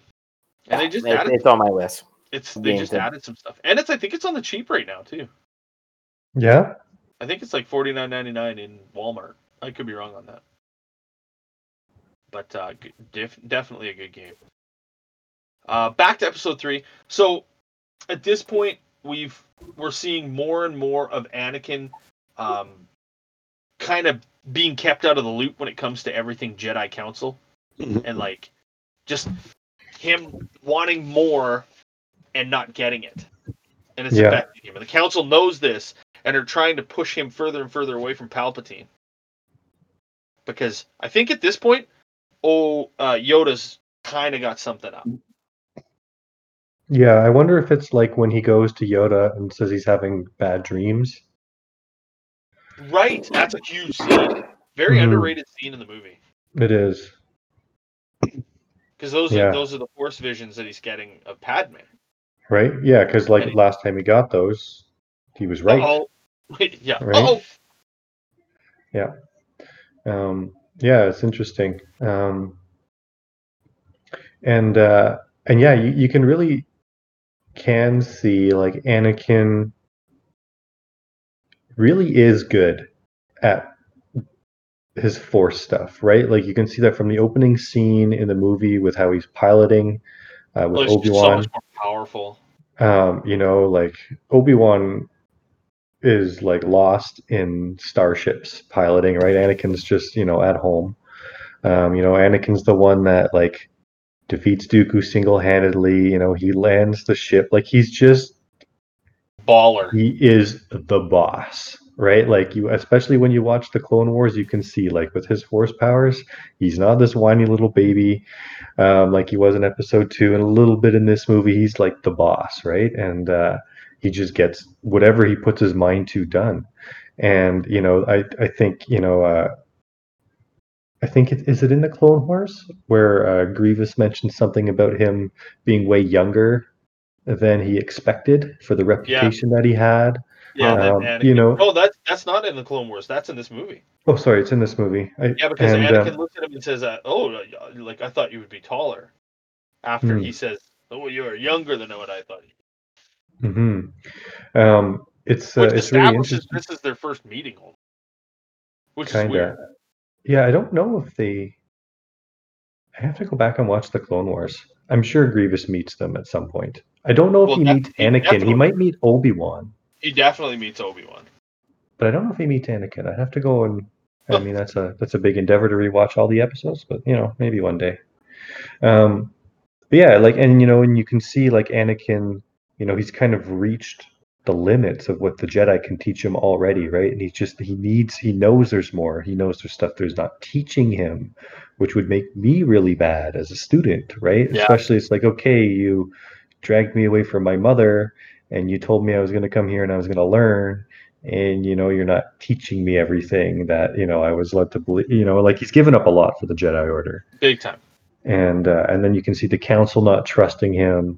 And yeah, they just it, added it's on my list. It's they just added some stuff, and it's I think it's on the cheap right now too. Yeah, I think it's like forty-nine ninety-nine in Walmart. I could be wrong on that. But uh, def- definitely a good game. Uh, back to episode three. So at this point, we've we're seeing more and more of Anakin, um, kind of being kept out of the loop when it comes to everything Jedi Council, and like just him wanting more and not getting it, and it's yeah. affecting him. And the Council knows this and are trying to push him further and further away from Palpatine, because I think at this point. Oh, uh, Yoda's kind of got something up. Yeah, I wonder if it's like when he goes to Yoda and says he's having bad dreams. Right, that's a huge scene. Very mm-hmm. underrated scene in the movie. It is. Because those, yeah. those are the Force visions that he's getting of Padme. Right, yeah, because like he... last time he got those, he was right. Oh, yeah. Right? Oh, yeah. Um... Yeah, it's interesting, um, and uh, and yeah, you, you can really can see like Anakin really is good at his Force stuff, right? Like you can see that from the opening scene in the movie with how he's piloting uh, with well, Obi-Wan. So much more powerful, um, you know, like Obi-Wan is like lost in starships piloting, right? Anakin's just, you know, at home. Um, you know, Anakin's the one that like defeats Dooku single-handedly. You know, he lands the ship. Like, he's just baller. He is the boss, right? Like, you, especially when you watch the Clone Wars, you can see like with his force powers, he's not this whiny little baby um, like he was in Episode Two, and a little bit in this movie. He's like the boss, right? And uh, he just gets whatever he puts his mind to done. And you know, I I think you know. Uh, I think it is it in the Clone Wars where uh, Grievous mentioned something about him being way younger than he expected for the reputation yeah. that he had. Yeah, um, that you know. Oh, that's that's not in the Clone Wars. That's in this movie. Oh, sorry, it's in this movie. I, yeah, because and, Anakin uh, looks at him and says, uh, "Oh, like I thought you would be taller." After mm. he says, "Oh, you're younger than what I thought." You were. Mm-hmm. Um, it's uh, which it's establishes really this is their first meeting, which Kinda. is weird. Yeah, I don't know if they... I have to go back and watch the Clone Wars. I'm sure Grievous meets them at some point. I don't know if well, he meets Anakin. Definitely. He might meet Obi-Wan. He definitely meets Obi-Wan. But I don't know if he meets Anakin. I have to go and... I mean, that's a that's a big endeavor to rewatch all the episodes, but, you know, maybe one day. Um, but yeah, like, and, you know, and you can see, like, Anakin, you know, he's kind of reached the limits of what the Jedi can teach him already, right? And he's just, he needs, he knows there's more. He knows there's stuff there's not teaching him, which would make me really bad as a student, right? Yeah. Especially it's like, okay, you dragged me away from my mother and you told me I was going to come here and I was going to learn. And, you know, you're not teaching me everything that, you know, I was led to believe, you know, like he's given up a lot for the Jedi Order. Big time. And, uh, and then you can see the Council not trusting him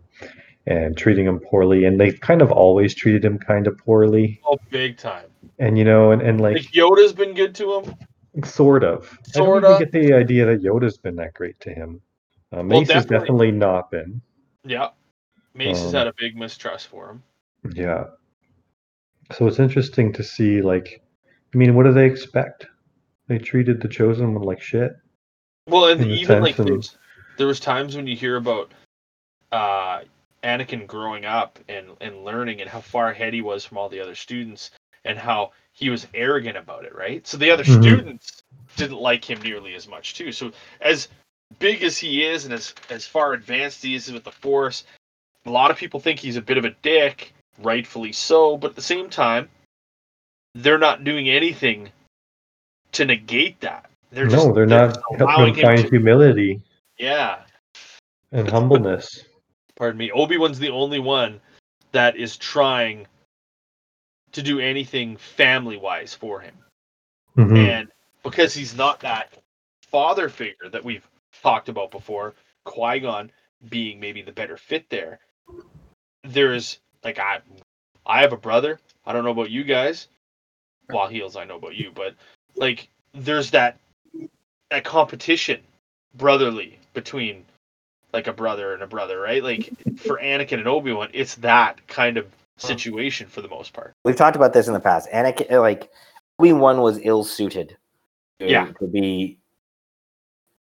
and treating him poorly, and they've kind of always treated him kind of poorly. Oh, big time. And, you know, and, and like... Like Yoda's been good to him? Sort of. Sort I don't of. Even get the idea that Yoda's been that great to him. Uh, Mace well, definitely. has definitely not been. Yeah. Mace um, has had a big mistrust for him. Yeah. So it's interesting to see, like... I mean, what do they expect? They treated the Chosen One like shit. Well, and even, like, and... There's, there was times when you hear about... uh. Anakin growing up and, and learning and how far ahead he was from all the other students and how he was arrogant about it, right? So the other mm-hmm. students didn't like him nearly as much too. So as big as he is and as, as far advanced he is with the Force, a lot of people think he's a bit of a dick, rightfully so, but at the same time, they're not doing anything to negate that. They're just, no, they're, they're not allowing him find humility. Yeah. And humbleness. Pardon me. Obi-Wan's the only one that is trying to do anything family-wise for him. Mm-hmm. And because he's not that father figure that we've talked about before, Qui-Gon being maybe the better fit there, there's, like, I I have a brother. I don't know about you guys. Well, heels, I know about you. But, like, there's that that competition brotherly between... like a brother and a brother, right? Like for Anakin and Obi-Wan, it's that kind of situation for the most part. We've talked about this in the past. Anakin, like Obi-Wan, was ill-suited to, yeah. to be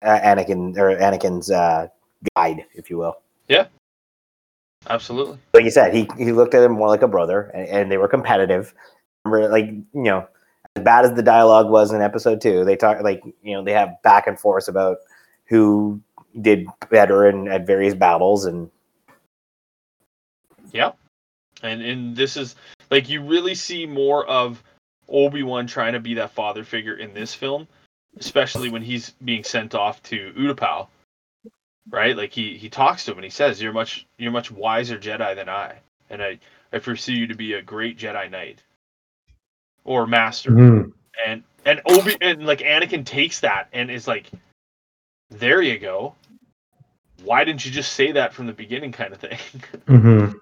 uh, Anakin or Anakin's uh, guide, if you will. Yeah, absolutely. Like you said, he he looked at him more like a brother, and, and they were competitive. Remember, like you know, as bad as the dialogue was in Episode Two, they talk like you know they have back and forth about who did better in at various battles, and yeah, and and this is like you really see more of Obi-Wan trying to be that father figure in this film, especially when he's being sent off to Utapau, right? Like he he talks to him and he says, "You're much you're much wiser Jedi than I, and I I foresee you to be a great Jedi Knight or Master." Mm-hmm. And and Obi and like Anakin takes that and is like, "There you go. Why didn't you just say that from the beginning?" kind of thing. Mm-hmm.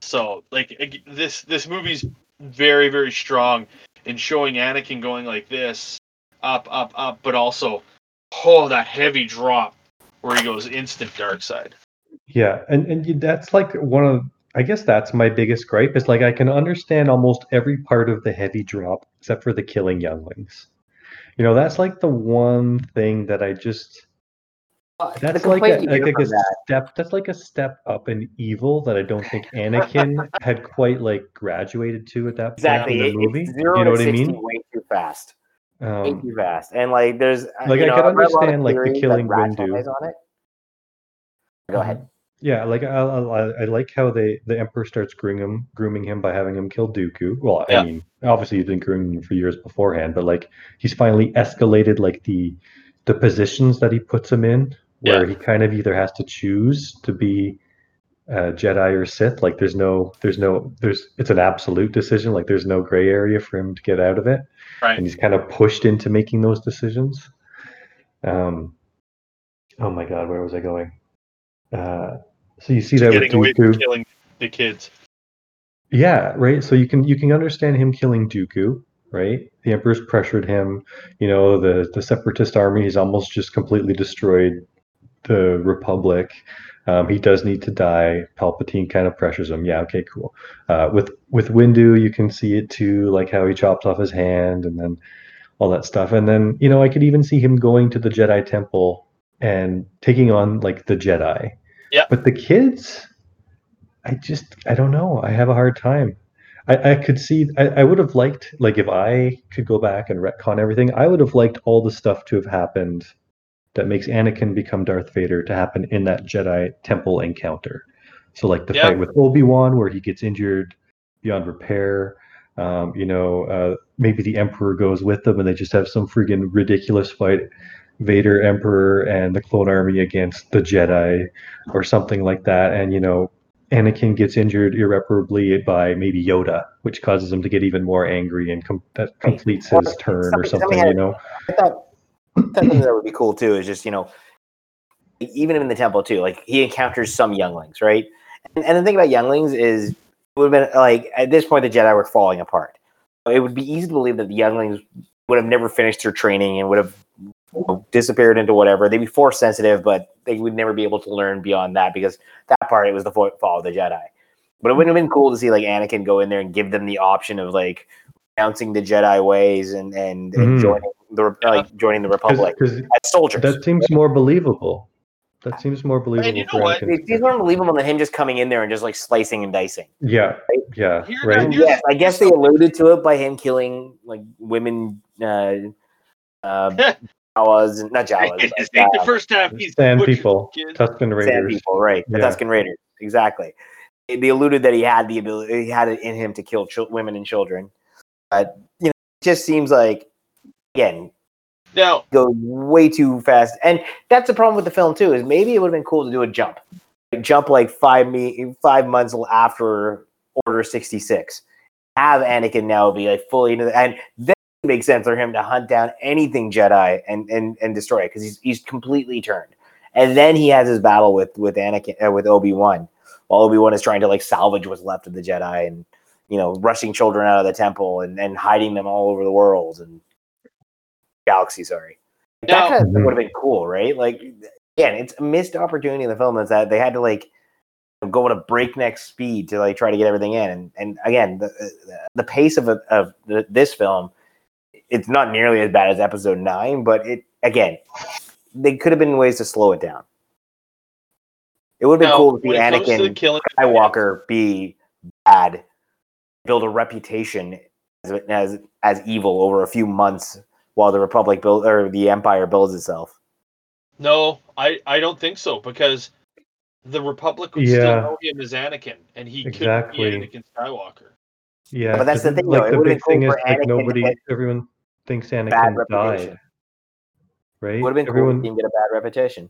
So, like this, this movie's very, very strong in showing Anakin going like this, up, up, up, but also, oh, that heavy drop where he goes instant dark side. Yeah, and and that's like one of, I guess that's my biggest gripe is like I can understand almost every part of the heavy drop except for the killing younglings. You know, that's like the one thing that I just. That's like, a, like a that. step. That's like a step up in evil that I don't think Anakin had quite like graduated to at that point exactly. in the it, movie. It's zero you know what I mean? Way too fast. Um, way too fast. And like, there's like I know, could understand like the killing Windu. On it. Go um, ahead. Yeah, like I, I, I like how they the Emperor starts grooming him, grooming him by having him kill Dooku. Well, yeah. I mean, obviously he's been grooming him for years beforehand, but like he's finally escalated like the the positions that he puts him in. Where yeah. he kind of either has to choose to be uh, Jedi or Sith. Like there's no, there's no, there's it's an absolute decision. Like there's no gray area for him to get out of it. Right. And he's kind of pushed into making those decisions. Um. Oh my God, where was I going? Uh, so you see that with Dooku. Away from killing the kids. Yeah. Right. So you can you can understand him killing Dooku. Right, the Emperor's pressured him. You know, the the Separatist army. He's almost just completely destroyed the Republic. Um, he does need to die. Palpatine kind of pressures him. Yeah, okay, cool. Uh, with with Windu, you can see it too, like how he chops off his hand and then all that stuff. And then, you know, I could even see him going to the Jedi Temple and taking on like the Jedi. Yeah. But the kids, I just, I don't know. I have a hard time. I, I could see, I, I would have liked, like if I could go back and retcon everything, I would have liked all the stuff to have happened that makes Anakin become Darth Vader to happen in that Jedi Temple encounter. So like the yeah. fight with Obi-Wan where he gets injured beyond repair. Um, you know, uh, maybe the Emperor goes with them and they just have some freaking ridiculous fight. Vader, Emperor, and the clone army against the Jedi or something like that. And, you know, Anakin gets injured irreparably by maybe Yoda, which causes him to get even more angry and com- that completes his well, turn something, or something, something had, you know? I thought- Something that would be cool too is just, you know, even in the temple too, like he encounters some younglings, right? And, and the thing about younglings is it would have been like at this point the Jedi were falling apart. It would be easy to believe that the younglings would have never finished their training and would have, you know, disappeared into whatever. They'd be force sensitive, but they would never be able to learn beyond that because that part it was the fall of the Jedi. But it wouldn't have been cool to see like Anakin go in there and give them the option of like renouncing the Jedi ways and and, and mm. joining. The, like joining the Republic Cause, cause as soldiers. That seems more believable. That seems more believable. And you know what? It seems more believable than him just coming in there and just like slicing and dicing. Yeah, right? yeah, Here, right. Yes, I guess they alluded to it by him killing like women, uh, uh, Jawas, and, not Jawas. It's, it's but, uh, the first time he's Sand people, Tuscan Raiders, Sand people, right? The yeah. Tuscan Raiders, exactly. They alluded that he had the ability, he had it in him to kill ch- women and children. But uh, you know, it just seems like. Again, no. Go way too fast, and that's the problem with the film too. Is maybe it would have been cool to do a jump, like jump like five me five months after Order sixty-six. Have Anakin now be like fully into, the, and then it makes sense for him to hunt down anything Jedi and and, and destroy it because he's he's completely turned. And then he has his battle with with Anakin uh, with Obi-Wan, while Obi-Wan is trying to like salvage what's left of the Jedi, and you know rushing children out of the temple and and hiding them all over the world and. Galaxy, sorry. No. That kind of would have been cool, right? Like, again, it's a missed opportunity in the film. Is that they had to like go at a breakneck speed to like try to get everything in, and and again, the the pace of of the, this film, it's not nearly as bad as Episode Nine, but it again, they could have been ways to slow it down. It would have been no, cool to see Anakin to Skywalker yeah. be bad, build a reputation as as as evil over a few months. While the Republic build or the Empire builds itself. No, I, I don't think so because the Republic would yeah. still know him as Anakin, and he exactly. couldn't be Anakin Skywalker. Yeah, but that's the thing. Like though. It the big cool thing is like nobody, everyone thinks Anakin died. Right? It would have been everyone, cool if he didn't get a bad reputation.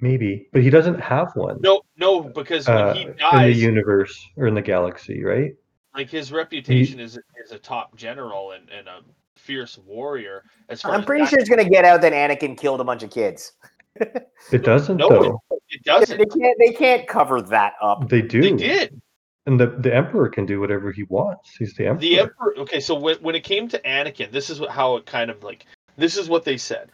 Maybe, but he doesn't have one. No, no, because when uh, he dies in the universe or in the galaxy, right? Like his reputation he, is is a top general and, and a fierce warrior. As far I'm as pretty sure it's going to get out that Anakin killed a bunch of kids. It doesn't no, though. It, it doesn't. They can't. They can't cover that up. They do. They did. And the, the Emperor can do whatever he wants. He's the Emperor. The Emperor. Okay, so when when it came to Anakin, this is how it kind of like. This is what they said.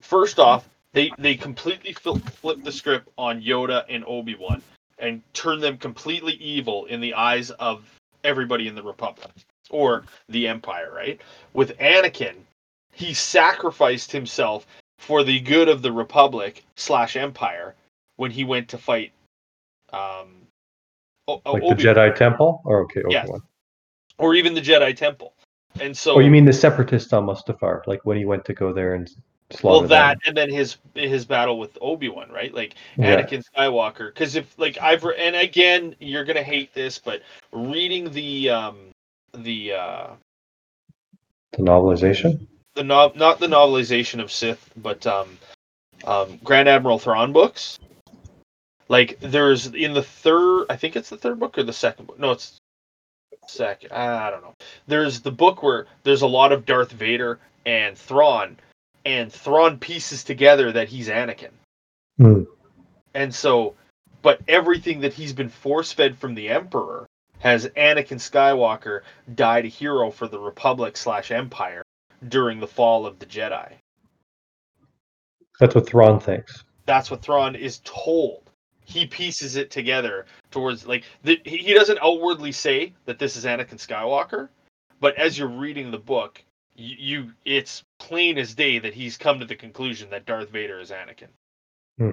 First off, they they completely flipped the script on Yoda and Obi-Wan and turned them completely evil in the eyes of. Everybody in the Republic or the Empire, right? With Anakin, he sacrificed himself for the good of the Republic slash Empire when he went to fight um, o- like Obi-Wan. The Jedi Temple? Or, okay, Obi-Wan. Yes. Or even the Jedi Temple. And so, oh, you mean the Separatists on Mustafar, like when he went to go there and slaughter Well, that them. And then his his battle with Obi-Wan, right? Like Anakin yeah. Skywalker. Because if, like, I've, re- and again, you're going to hate this, but reading the, um, the, uh, the novelization? The no- Not the novelization of Sith, but um, um, Grand Admiral Thrawn books. Like, there's in the third, I think it's the third book or the second book. No, it's second. I don't know. There's the book where there's a lot of Darth Vader and Thrawn, and Thrawn pieces together that he's Anakin. Mm. And so, but everything that he's been force-fed from the Emperor has Anakin Skywalker died a hero for the Republic slash Empire during the fall of the Jedi. That's what Thrawn thinks. That's what Thrawn is told. He pieces it together towards, like, the, he doesn't outwardly say that this is Anakin Skywalker, but as you're reading the book, you, you it's plain as day that he's come to the conclusion that Darth Vader is Anakin. Hmm.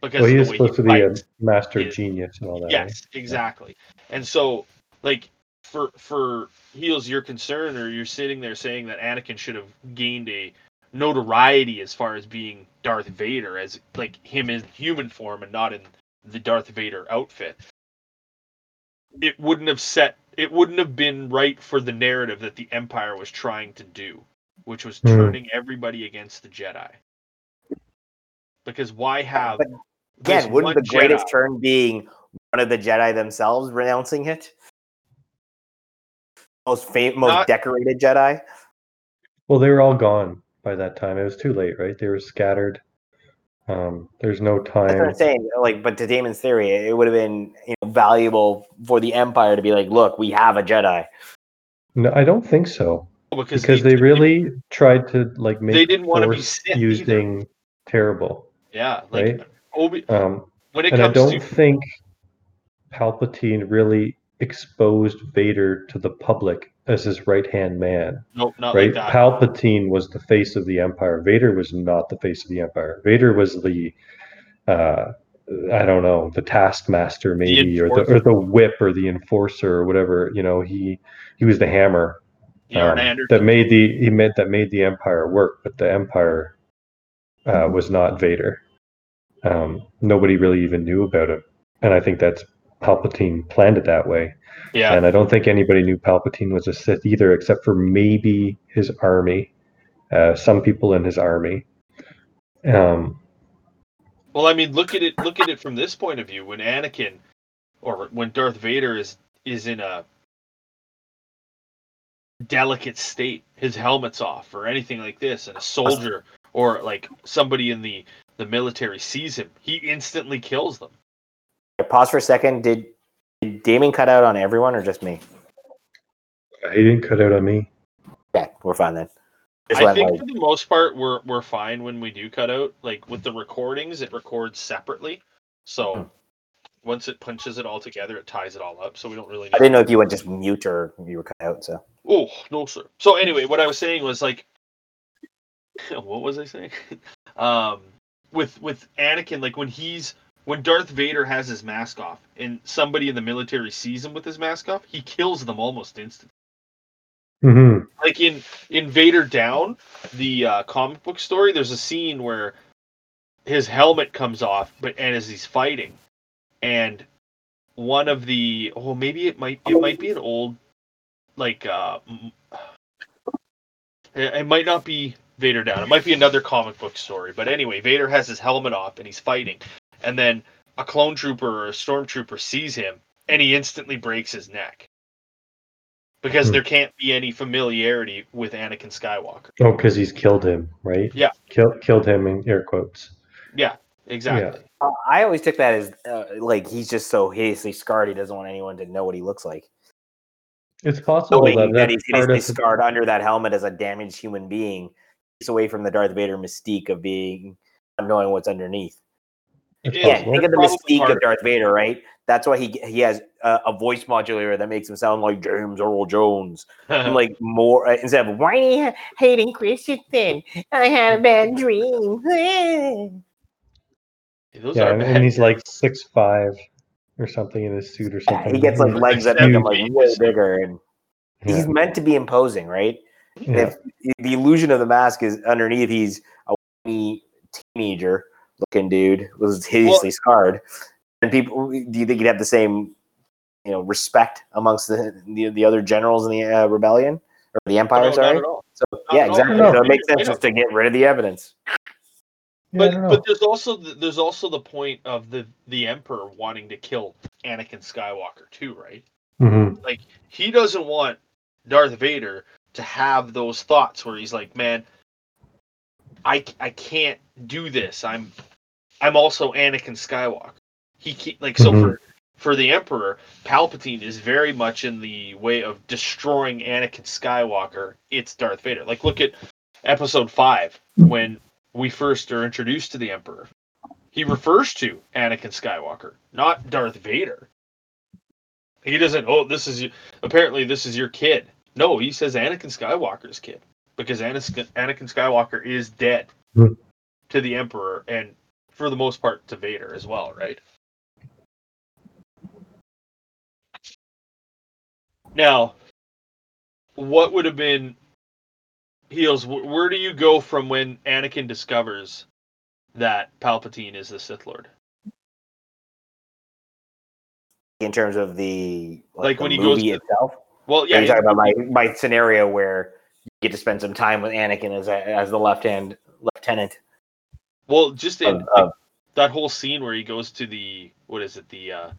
Because well, he is supposed he to be fights, a master is, genius and all that. Yes, right? Exactly. And so, like, for for Heels, your concern, or you're sitting there saying that Anakin should have gained a notoriety as far as being Darth Vader, as like him in human form and not in the Darth Vader outfit, it wouldn't have set it wouldn't have been right for the narrative that the Empire was trying to do, which was turning mm. everybody against the Jedi. Because why have but again wouldn't the greatest Jedi, turn being one of the Jedi themselves renouncing it? Most famous, most not, decorated Jedi. Well, they were all gone by that time. It was too late, right? They were scattered. Um, there's no time. That's what I'm saying. Like, but to Damon's theory, it would have been, you know, valuable for the Empire to be like, "Look, we have a Jedi." No, I don't think so. Well, because because they, they really they, tried to like make they didn't want to be Sith using either. Terrible. Yeah, like right? Obi- um, when it and comes I don't to- think Palpatine really exposed Vader to the public as his right-hand man. Nope, not right? Like that. Palpatine was the face of the Empire. Vader was not the face of the Empire. Vader was the, uh, I don't know, the taskmaster maybe, the or the or the whip or the enforcer or whatever. You know, he he was the hammer um, that made the he meant that made the Empire work. But the Empire uh, was not Vader. Um, nobody really even knew about him, and I think that's Palpatine planned it that way. Yeah. And I don't think anybody knew Palpatine was a Sith either, except for maybe his army, uh, some people in his army. Um, well, I mean, look at it. Look at it from this point of view. When Anakin, or when Darth Vader is is in a delicate state, his helmet's off, or anything like this, and a soldier or like somebody in the the military sees him, he instantly kills them. Pause for a second. Did, did Damon cut out on everyone or just me? He didn't cut out on me. Yeah, we're fine then. Just I think for the most part, we're we're fine when we do cut out. Like with the recordings, it records separately. So mm-hmm. once it punches it all together, it ties it all up. So we don't really. Need I didn't know if you went just mute or you were cut out. So. Oh no, sir. So anyway, what I was saying was like, what was I saying? um, with with Anakin, like when he's. When Darth Vader has his mask off and somebody in the military sees him with his mask off, he kills them almost instantly. Mm-hmm. Like in, in Vader Down, the uh, comic book story, there's a scene where his helmet comes off, but and as he's fighting, and one of the oh maybe it might it might be an old like uh, it might not be Vader Down, it might be another comic book story, but anyway, Vader has his helmet off and he's fighting. And then a clone trooper or a stormtrooper sees him, and he instantly breaks his neck. Because mm. there can't be any familiarity with Anakin Skywalker. Oh, because he's killed him, right? Yeah. Kill, killed him in air quotes. Yeah, exactly. Yeah. Uh, I always took that as, uh, like, he's just so hideously scarred, he doesn't want anyone to know what he looks like. It's possible so that, that he's hideously scarred the... under that helmet as a damaged human being. He's away from the Darth Vader mystique of being, of knowing what's underneath. Yeah, think of the mystique harder. of Darth Vader, right? That's why he he has a, a voice modulator that makes him sound like James Earl Jones, like more uh, instead of whiny hating Christian. I had a bad dream. Those yeah, and, and he's like six five or something in his suit or something. Yeah, he gets like legs that make him like way bigger, and he's yeah. meant to be imposing, right? Yeah. If the illusion of the mask is underneath, he's a whiny teenager looking dude, was hideously well, scarred, and people. Do you think he'd have the same, you know, respect amongst the the, the other generals in the uh, rebellion or the empire? No, sorry, not at all. So, yeah, not exactly. No. So it makes sense just to get rid of the evidence. But yeah, but there's also the, there's also the point of the the Emperor wanting to kill Anakin Skywalker too, right? Mm-hmm. Like he doesn't want Darth Vader to have those thoughts where he's like, man, I, I can't do this. I'm I'm also Anakin Skywalker. He can't, like so mm-hmm. for for the Emperor, Palpatine is very much in the way of destroying Anakin Skywalker. It's Darth Vader. Like look at Episode Five when we first are introduced to the Emperor. He refers to Anakin Skywalker, not Darth Vader. He doesn't. Oh, this is apparently this is your kid. No, he says Anakin Skywalker's kid. Because Anakin Skywalker is dead mm. to the Emperor, and for the most part to Vader as well, right? Now, what would have been... Heels, where do you go from when Anakin discovers that Palpatine is the Sith Lord? In terms of the, like, like the when he movie goes to, itself? Well, yeah. Are you yeah, talking about my, my scenario where... get to spend some time with Anakin as a, as the left hand lieutenant. Well, just in uh, like, that whole scene where he goes to the what is it the, uh,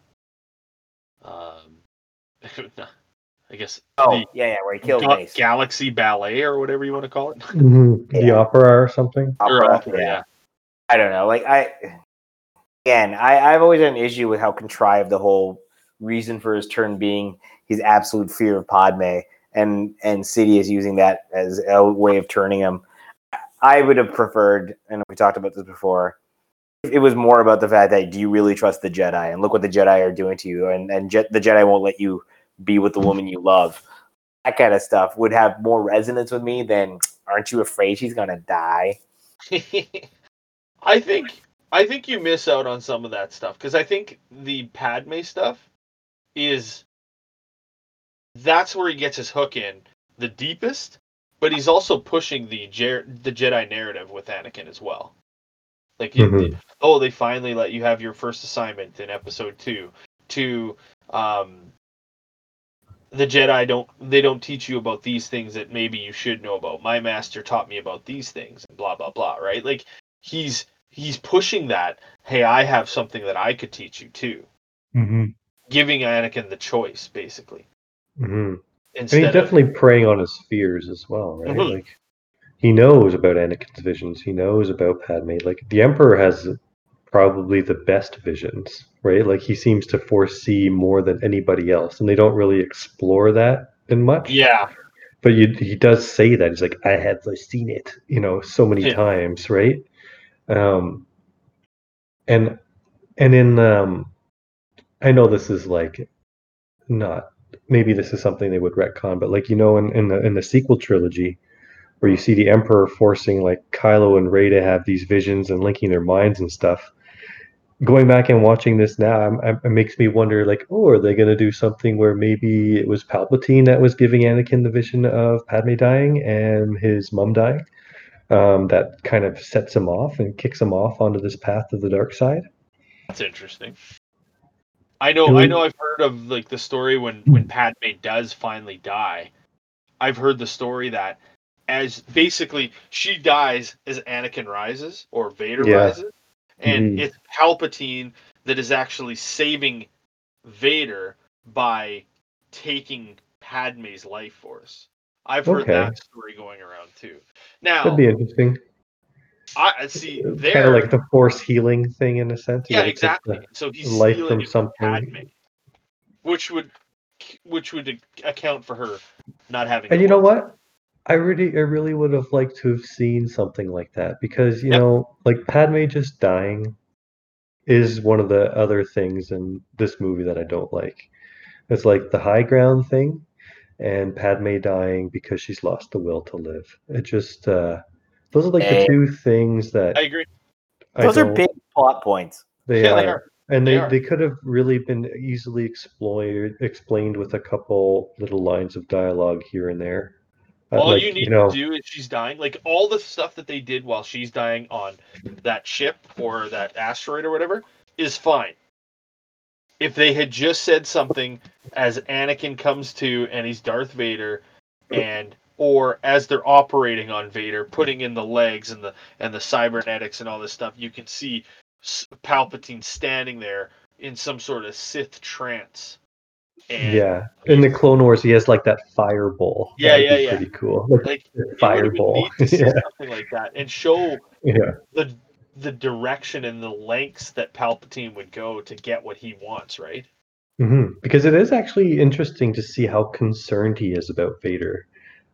um, I guess oh the, yeah yeah where he killed Mace. Galaxy Ballet or whatever you want to call it, mm-hmm. yeah. the opera or something. Opera, or opera, yeah. yeah, I don't know. Like I again, I I've always had an issue with how contrived the whole reason for his turn being his absolute fear of Padme. And and Sidious using that as a way of turning him. I would have preferred, and we talked about this before, it was more about the fact that do you really trust the Jedi? And look what the Jedi are doing to you. And, and Je- the Jedi won't let you be with the woman you love. That kind of stuff would have more resonance with me than, aren't you afraid she's going to die? I think I think you miss out on some of that stuff. Because I think the Padme stuff is... That's where he gets his hook in, the deepest, but he's also pushing the Jer- the Jedi narrative with Anakin as well. Like, mm-hmm. oh, they finally let you have your first assignment in Episode Two. To um, the Jedi don't they don't teach you about these things that maybe you should know about. My master taught me about these things, and blah blah blah. Right? Like he's he's pushing that. Hey, I have something that I could teach you too. Mm-hmm. Giving Anakin the choice, basically. Mm-hmm. And he's definitely of... preying on his fears as well, right? Mm-hmm. Like he knows about Anakin's visions. He knows about Padme. Like the Emperor has probably the best visions, right? Like he seems to foresee more than anybody else, and they don't really explore that in much. Yeah. But you, he does say that he's like, I have seen it, you know, so many yeah. times, right? Um, and and in um, I know this is like not. Maybe this is something they would retcon, but like you know, in, in the in the sequel trilogy, where you see the Emperor forcing like Kylo and Rey to have these visions and linking their minds and stuff. Going back and watching this now, I'm, I'm, it makes me wonder, like, oh, are they going to do something where maybe it was Palpatine that was giving Anakin the vision of Padme dying and his mom dying, um, that kind of sets him off and kicks him off onto this path of the dark side. That's interesting. I know, I know. I've heard of like the story when, when Padme does finally die. I've heard the story that as basically she dies as Anakin rises or Vader yeah. rises, and mm. it's Palpatine that is actually saving Vader by taking Padme's life force. I've heard okay. that story going around too. Now that'd be interesting. I see there kind of like the force healing thing in a sense. Yeah, like exactly. So he's life from something, Padme, which would which would account for her not having. And you know what? I really, I really would have liked to have seen something like that because you yep. know, like Padme just dying is one of the other things in this movie that I don't like. It's like the high ground thing and Padme dying because she's lost the will to live. It just, uh, those are like hey. the two things that I agree. I those are big plot points. They yeah, are. They are. And they, they, they could have really been easily explored, explained with a couple little lines of dialogue here and there. All like, you need you know, to do is she's dying. Like, all the stuff that they did while she's dying on that ship or that asteroid or whatever is fine. If they had just said something as Anakin comes to and he's Darth Vader, and or as they're operating on Vader, putting in the legs and the and the cybernetics and all this stuff, you can see Palpatine standing there in some sort of Sith trance. And yeah, in the Clone Wars, he has like that fireball. Yeah, That'd yeah, be yeah. Pretty cool. Like, like fireball, yeah. something like that, and show yeah. the the direction and the lengths that Palpatine would go to get what he wants, right? Mm-hmm. Because it is actually interesting to see how concerned he is about Vader,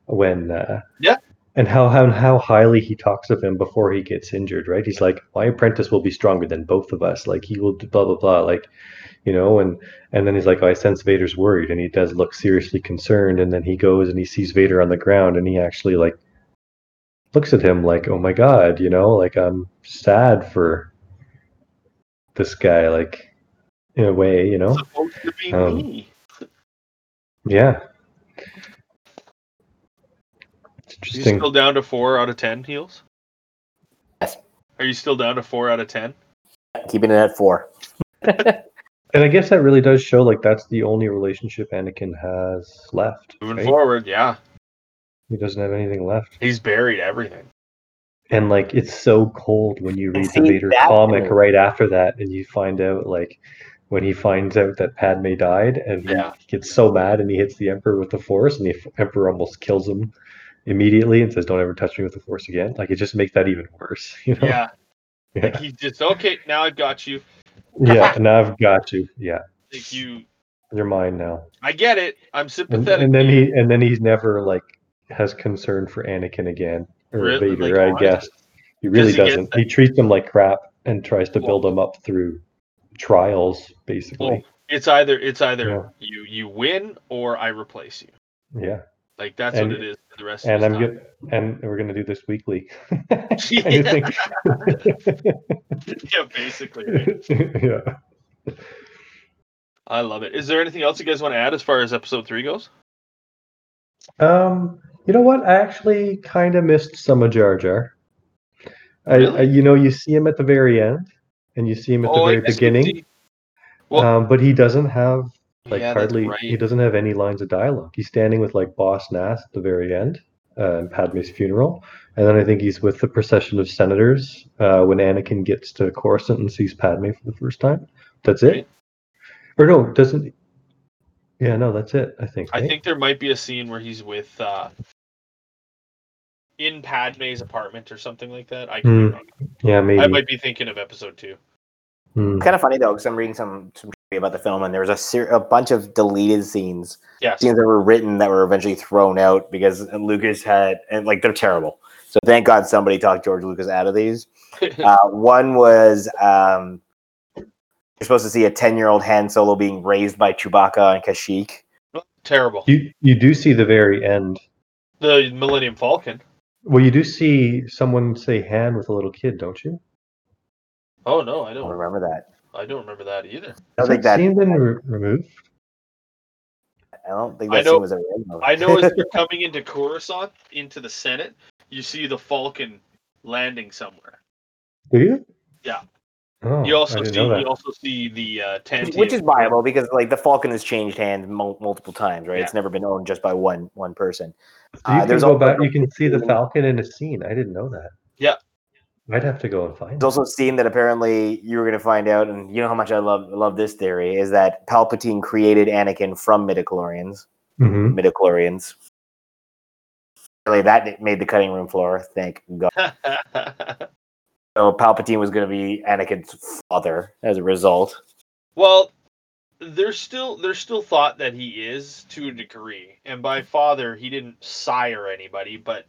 when uh, yeah, and how, how how highly he talks of him before he gets injured, right? He's like, my apprentice will be stronger than both of us. Like, he will do blah blah blah. Like. You know, and, and then he's like, oh, I sense Vader's worried, and he does look seriously concerned, and then he goes and he sees Vader on the ground, and he actually, like, looks at him like, oh my God, you know, like, I'm sad for this guy, like, in a way, you know? It's supposed to be um, me. Yeah. It's interesting. Are you still down to four out of ten, Heels? Yes. Are you still down to four out of ten? Keeping it at four. And I guess that really does show, like, that's the only relationship Anakin has left. Moving right? forward, yeah. He doesn't have anything left. He's buried everything. And, like, it's so cold when you read the Vader comic thing. Right after that, and you find out, like, when he finds out that Padme died, and yeah. he gets so mad, and he hits the Emperor with the Force, and the Emperor almost kills him immediately and says, don't ever touch me with the Force again. Like, it just makes that even worse, you know? Yeah. yeah. Like, he's just, okay, now I've got you. Yeah, and I've got you. Yeah, like you, you're mine now. I get it. I'm sympathetic. And, and then he, and then he's never like has concern for Anakin again or really? Vader. Like, I guess he really he doesn't. He treats him like crap and tries to well, build him up through trials, basically. Well, it's either it's either yeah. you you win or I replace you. Yeah, like that's and, what it is. For the rest and of I'm good. And we're gonna do this weekly. I think. yeah, basically. Right? yeah. I love it. Is there anything else you guys want to add as far as episode three goes? Um, you know what? I actually kind of missed some of Jar Jar. I, really? I, you know, you see him at the very end, and you see him at oh, the very beginning. Well, um, but he doesn't have like yeah, hardly. Right. He doesn't have any lines of dialogue. He's standing with like Boss Nass at the very end. Uh, and Padme's funeral, and then I think he's with the procession of senators uh, when Anakin gets to Coruscant and sees Padme for the first time. That's it, right. or no? Doesn't? Yeah, no, that's it. I think. Right? I think there might be a scene where he's with uh, in Padme's apartment or something like that. I could mm. yeah, maybe. I might be thinking of episode two. Mm. It's kind of funny though, because I'm reading some some about the film, and there was a ser- a bunch of deleted scenes, yes. scenes that were written that were eventually thrown out because Lucas had, and like they're terrible. So thank God somebody talked George Lucas out of these. uh, one was um, you're supposed to see a ten-year-old Han Solo being raised by Chewbacca and Kashyyyk. Terrible. You you do see the very end, the Millennium Falcon. Well, you do see someone say Han with a little kid, don't you? Oh no, I don't, I don't remember that. I don't remember that either. I don't think that scene been re- removed. I don't think that I know, scene was ever removed. I know as you're coming into Coruscant, into the Senate, you see the Falcon landing somewhere. Do you? Yeah. Oh, you also see you also see the uh, Tantive, which is viable because like the Falcon has changed hands mul- multiple times, right? Yeah. It's never been owned just by one one person. So you uh, can there's go back. You can see the Falcon in a scene. I didn't know that. Yeah. I'd have to go and find it. There's also a scene that apparently you were going to find out, and you know how much I love love this theory, is that Palpatine created Anakin from midichlorians. Mm-hmm. Midichlorians. Really, that made the cutting room floor, thank God. So Palpatine was going to be Anakin's father as a result. Well, there's still there's still thought that he is, to a degree. And by father, he didn't sire anybody, but...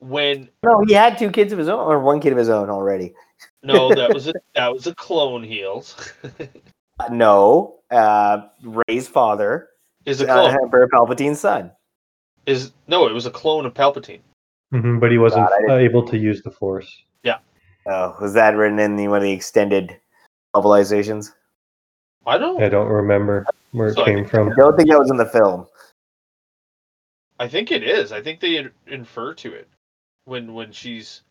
When no, he had two kids of his own, or one kid of his own already. No, that was a, that was a clone heels. No, uh, Rey's father is a clone. Uh, Emperor Palpatine's son. Is no, it was a clone of Palpatine. Mm-hmm, but he wasn't God, able to use the Force. Yeah. Oh, was that written in the, one of the extended novelizations? I don't. I don't remember where so it came I from. I don't think that was in the film. I think it is. I think they infer to it when when she's.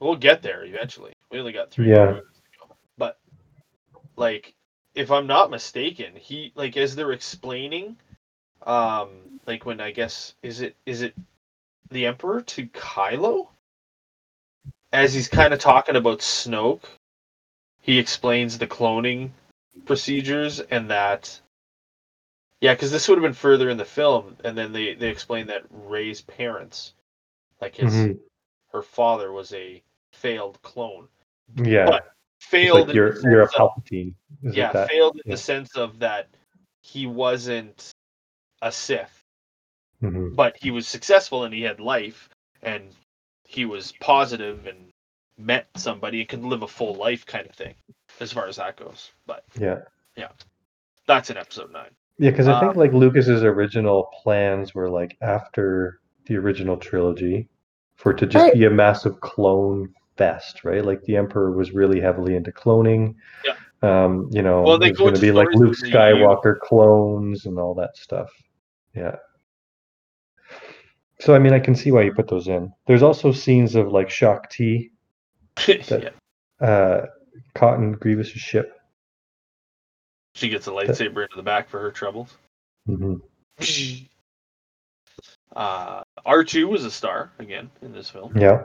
We'll get there eventually. We only got three yeah. minutes to go. But like, if I'm not mistaken, he like as they're explaining, um, like when I guess is it is it the Emperor to Kylo? As he's kind of talking about Snoke, he explains the cloning procedures and that. Yeah, because this would have been further in the film, and then they they explain that Rey's parents, like his mm-hmm. her father was a failed clone. Yeah, but failed. Like you're you're a Palpatine. Of, yeah, that? failed in yeah. the sense of that he wasn't a Sith, mm-hmm. but he was successful and he had life and he was positive and met somebody and could live a full life, kind of thing, as far as that goes. But yeah, yeah, that's in episode nine. Yeah, because I think um, like Lucas's original plans were like after the original trilogy for it to just right. be a massive clone fest, right? Like the Emperor was really heavily into cloning. Yeah. Um, you know, well, there's going to be like Luke Skywalker you. clones and all that stuff. Yeah. So I mean, I can see why you put those in. There's also scenes of like Shakti that yeah. uh, caught in Grievous' ship. She gets a lightsaber into the back for her troubles. Mm-hmm. Uh, R two was a star, again, in this film. Yeah.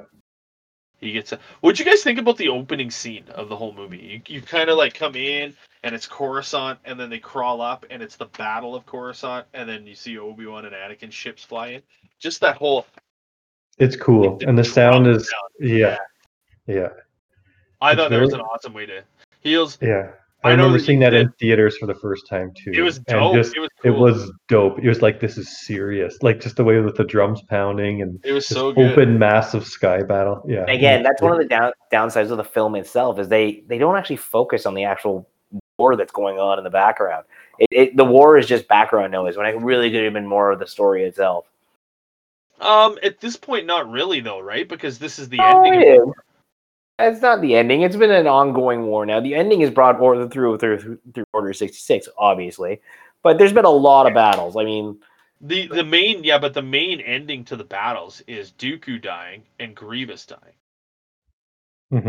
He gets a... What'd you guys think about the opening scene of the whole movie? You, you kind of, like, come in, and it's Coruscant, and then they crawl up, and it's the Battle of Coruscant, and then you see Obi-Wan and Anakin ships fly in. Just that whole... It's cool. And the sound is... Sound. Yeah. Yeah. I it's thought really... that was an awesome way to... Heels... Yeah. I, I remember seeing that did. in theaters for the first time too. It was dope. Just, it was cool. It was dope. It was like this is serious. Like just the way with the drums pounding and it was so good. Open massive sky battle. Yeah. And again, that's yeah. one of the down, downsides of the film itself is they, they don't actually focus on the actual war that's going on in the background. It, it the war is just background noise when I really could have been more of the story itself. Um, at this point, not really though, right? Because this is the oh, ending it of the war. It's not the ending. It's been an ongoing war now. The ending is brought order through through through Order sixty-six, obviously. But there's been a lot of battles. I mean, the the main yeah, but the main ending to the battles is Dooku dying and Grievous dying. Because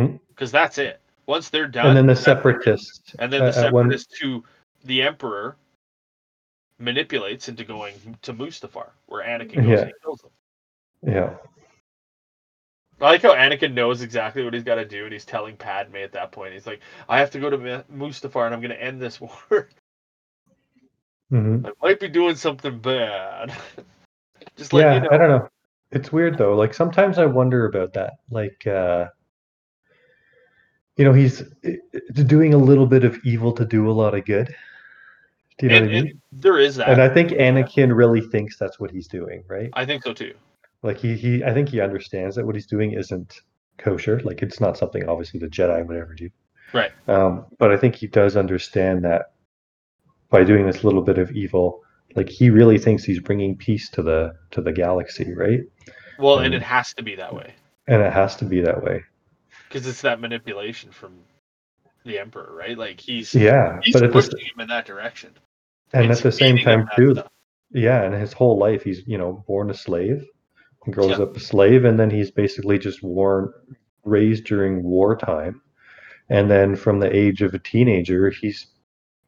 mm-hmm. that's it. Once they're done, and then the Separatists, and then the uh, Separatists one... who the Emperor manipulates into going to Mustafar, where Anakin goes yeah. and kills them. Yeah. I like how Anakin knows exactly what he's got to do, and he's telling Padme at that point. He's like, I have to go to Mustafar, and I'm going to end this war. Mm-hmm. I might be doing something bad. Just like, yeah, you know. I don't know. It's weird, though. Like, sometimes I wonder about that. Like, uh, you know, he's doing a little bit of evil to do a lot of good. Do you know and, what I mean? There is that. And I think Anakin yeah. really thinks that's what he's doing, right? I think so, too. Like he, he, I think he understands that what he's doing isn't kosher. Like it's not something obviously the Jedi would ever do. Right. Um, but I think he does understand that by doing this little bit of evil, like he really thinks he's bringing peace to the to the galaxy, right? Well, um, and it has to be that way. And it has to be that way. Because it's that manipulation from the Emperor, right? Like he's yeah, he's but pushing him in that direction. And it's at the same time, too. Yeah, and his whole life, he's you know born a slave. Grows yeah. up a slave, and then he's basically just worn, raised during wartime. And then from the age of a teenager, he's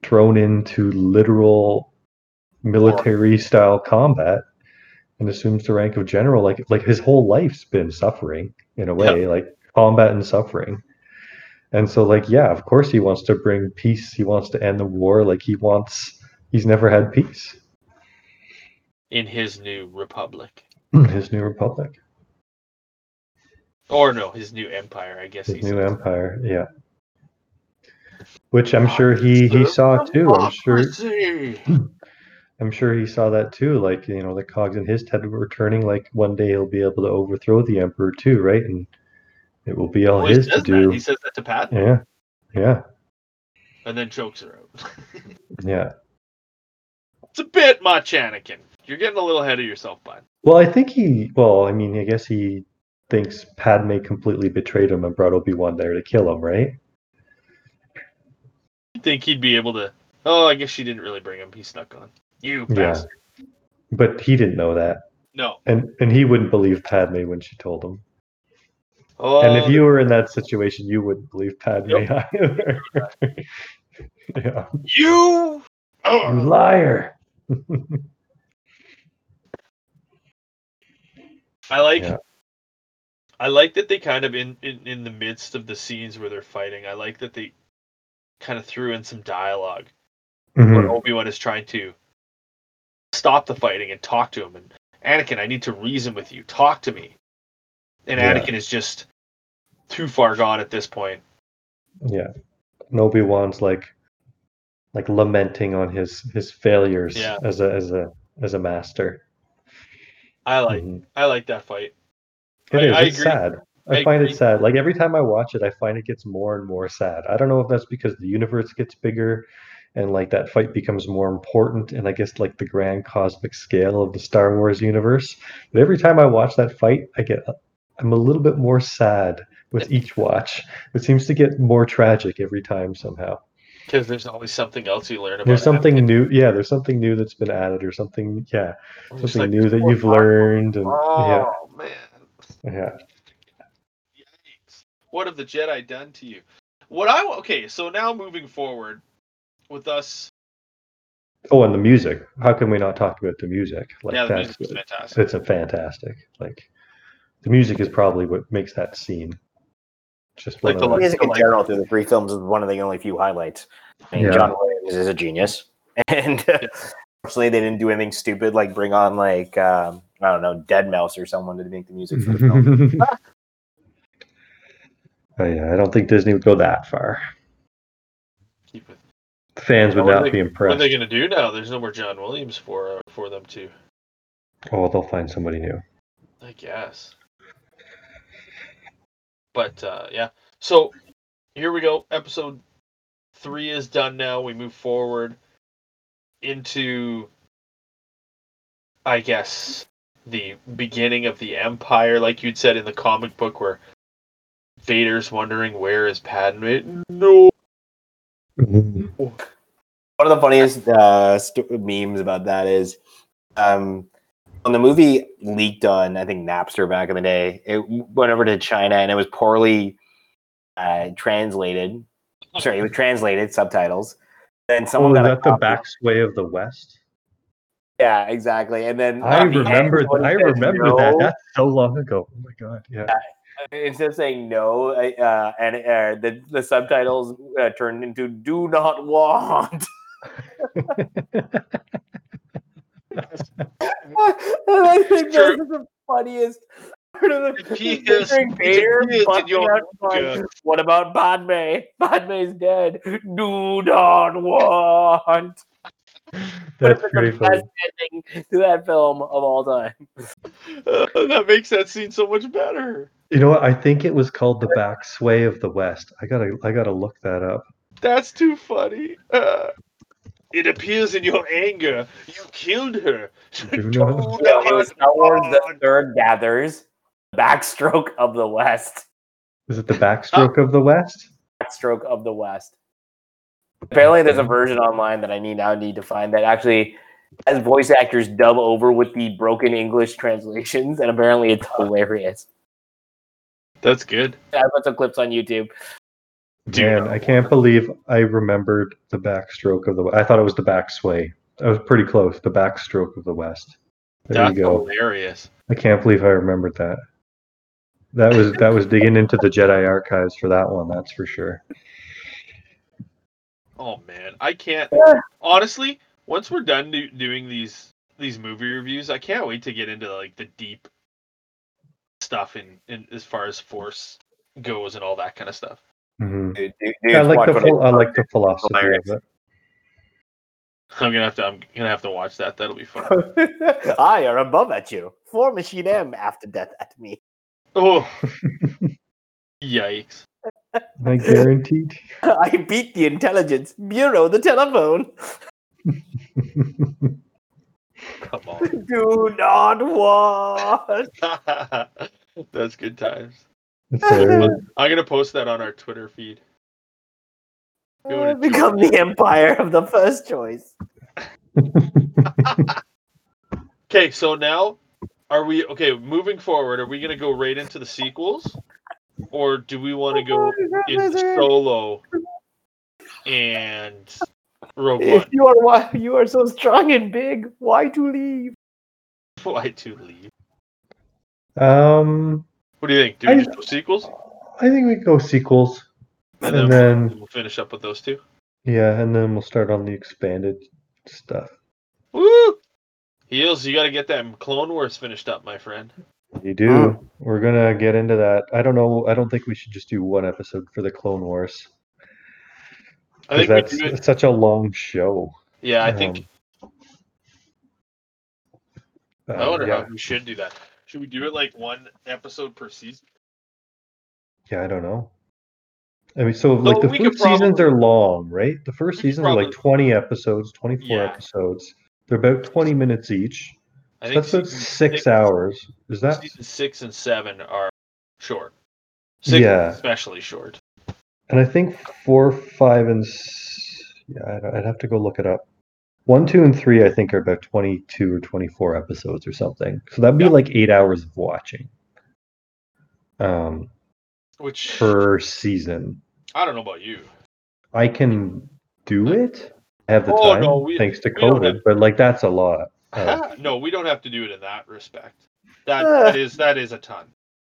thrown into literal military-style combat and assumes the rank of general. Like like his whole life's been suffering, in a way, yeah. like combat and suffering. And so, like, yeah, of course he wants to bring peace. He wants to end the war. Like, he wants... He's never had peace. In his new republic. His new republic, or no, his new empire. I guess his new empire, yeah. Which I'm sure he he saw too. I'm sure. I'm sure he saw that too. Like you know, the cogs in his head were turning. Like one day he'll be able to overthrow the Emperor too, right? And It will be all his to do. That. He says that to Padme. Yeah, yeah. And then chokes her out. Yeah. It's a bit much, Anakin. You're getting a little ahead of yourself, bud. Well, I think he... Well, I mean, I guess he thinks Padme completely betrayed him and brought Obi-Wan there to kill him, right? I think he'd be able to... Oh, I guess she didn't really bring him. He snuck on. You bastard. Yeah. But he didn't know that. No. And and he wouldn't believe Padme when she told him. Oh, and if you were in that situation, you wouldn't believe Padme yep. either. Yeah. You... Oh. You liar. I like yeah. I like that they kind of in, in, in the midst of the scenes where they're fighting, I like that they kind of threw in some dialogue mm-hmm. where Obi-Wan is trying to stop the fighting and talk to him, and Anakin, I need to reason with you. Talk to me. And yeah. Anakin is just too far gone at this point. Yeah. And Obi-Wan's like like lamenting on his, his failures yeah. as a as a as a master. I like mm-hmm. I like that fight. It I, is. I it's agree. sad. I, I find agree. it sad. Like every time I watch it, I find it gets more and more sad. I don't know if that's because the universe gets bigger, and like that fight becomes more important, and I guess like the grand cosmic scale of the Star Wars universe. But every time I watch that fight, I get I'm a little bit more sad with each watch. It seems to get more tragic every time somehow. Because there's always something else you learn about. There's something Anakin. new, yeah. There's something new that's been added, or something, yeah, I'm something like, new that you've powerful. learned. And, oh yeah. man, yeah. Yikes. What have the Jedi done to you? What I okay, so now moving forward with us. Oh, and the music. How can we not talk about the music? Like, yeah, the music is fantastic. It's a fantastic. Like, the music is probably what makes that scene. Just like the, the music in general through the three films is one of the only few highlights. I mean, yeah. John Williams is a genius, and uh, yes. actually they didn't do anything stupid like bring on like um, I don't know dead mouse or someone to make the music for the film. Oh, yeah, I don't think Disney would go that far. Keep it. Fans would not they, be impressed. What are they going to do now? There's no more John Williams for uh, for them to. Oh, they'll find somebody new. I guess. But, uh, yeah. So, here we go. Episode three is done now. We move forward into, I guess, the beginning of the Empire, like you'd said in the comic book, where Vader's wondering, where is Padme? No! One of the funniest uh, stupid memes about that is... Um, When the movie leaked on, I think, Napster back in the day, it went over to China, and it was poorly uh, translated. Sorry, it was translated, subtitles. Then someone oh, got that the Backstroke of the West? Yeah, exactly. And then I remember, the end, I says, remember no. that. That's so long ago. Oh, my God. Yeah. Uh, instead of saying no, uh, and uh, the, the subtitles uh, turned into do not want. I think this is the funniest part of the Vader. What about Padme? Padme's dead. Do not want. That's pretty the funny. Best ending to that film of all time. Uh, that makes that scene so much better. You know what? I think it was called the Backstroke of the West. I gotta, I gotta look that up. That's too funny. Uh... It appears in your anger. You killed her. You know? Yeah, it was Star Wars the Third Gathers. Backstroke of the West. Is it the Backstroke oh. of the West? Backstroke of the West. Apparently there's a version online that I need now need to find that actually has voice actors dub over with the broken English translations, and apparently it's hilarious. That's good. I put some clips on YouTube. Man, I can't believe I remembered the Backstroke of the West. I thought it was the back sway. I was pretty close. The Backstroke of the West. There That's you go. Hilarious. I can't believe I remembered that. That was that was digging into the Jedi archives for that one. That's for sure. Oh man, I can't. Honestly, once we're done do, doing these these movie reviews, I can't wait to get into like the deep stuff in, in as far as Force goes and all that kind of stuff. Mm-hmm. Dude, dude, yeah, I like the ph- I like the philosophy hilarious. of it. I'm gonna have to. I'm gonna have to watch that. That'll be fun. I are above at you. For Machine M after death at me. Oh, Yikes. I guaranteed. I beat the Intelligence Bureau, the telephone. Come on. Do not watch. That's good times. I'm gonna post that on our Twitter feed. Uh, become the empire of the first choice. Okay, so now are we okay, moving forward, are we gonna go right into the sequels? Or do we wanna go into Solo and Rogue One? If you are you are so strong and big, why to leave? Why to leave? Um What do you think? Do we I, just go sequels? I think we go sequels. And, and then, then we'll finish up with those two. Yeah, and then we'll start on the expanded stuff. Woo! Heels, you got to get that Clone Wars finished up, my friend. You do. Mm. We're going to get into that. I don't know. I don't think we should just do one episode for the Clone Wars. I think that's we do it. Such a long show. Yeah, I um, think. Uh, I wonder yeah. how we should do that. Should we do it like one episode per season? Yeah, I don't know. I mean, so, so like the first probably, seasons are long, right? The first seasons probably, are like twenty episodes, twenty-four yeah. episodes. They're about twenty minutes each. I so think that's about six, six hours. Is that season six and seven are short? Six yeah, especially short. And I think four, five, and yeah, I'd have to go look it up. One, two, and three, I think, are about twenty-two or twenty-four episodes or something. So that'd be yeah. like eight hours of watching, um, which per season. I don't know about you. I can do it. I have the oh, time, no, we, thanks to COVID. Have... But like, that's a lot. Uh, no, we don't have to do it in that respect. That, that is that is a ton.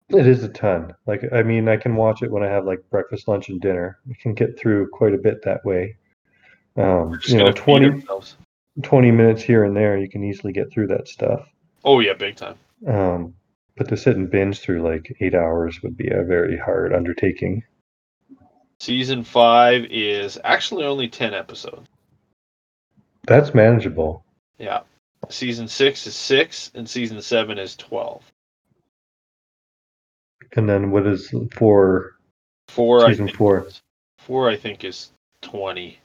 It is a ton. Like, I mean, I can watch it when I have like breakfast, lunch, and dinner. I can get through quite a bit that way. Um, you know, twenty. twenty minutes here and there, you can easily get through that stuff. Oh, yeah, big time. Um, but to sit and binge through like eight hours would be a very hard undertaking. Season five is actually only ten episodes. That's manageable. Yeah. Season six is six, and season seven is twelve. And then what is four? Four season I think four. Is, four, I think, is twenty.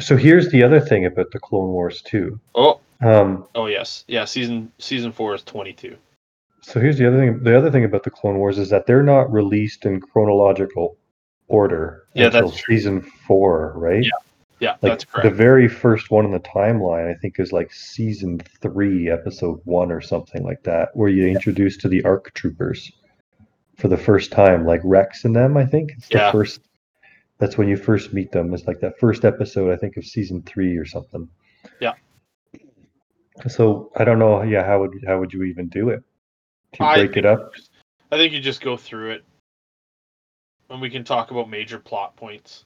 So here's the other thing about the Clone Wars too. Oh. Um, oh yes, yeah. Season season four is twenty-two. So here's the other thing. The other thing about the Clone Wars is that they're not released in chronological order yeah, until that's season true. four, right? Yeah, yeah, like that's correct. The very first one in the timeline, I think, is like season three, episode one, or something like that, where you yeah. introduce to the ARC troopers for the first time, like Rex and them. I think it's the yeah. first. That's when you first meet them. It's like that first episode, I think, of season three or something. Yeah. So I don't know. Yeah, how would how would you even do it? To break it up? I think you just go through it, and we can talk about major plot points.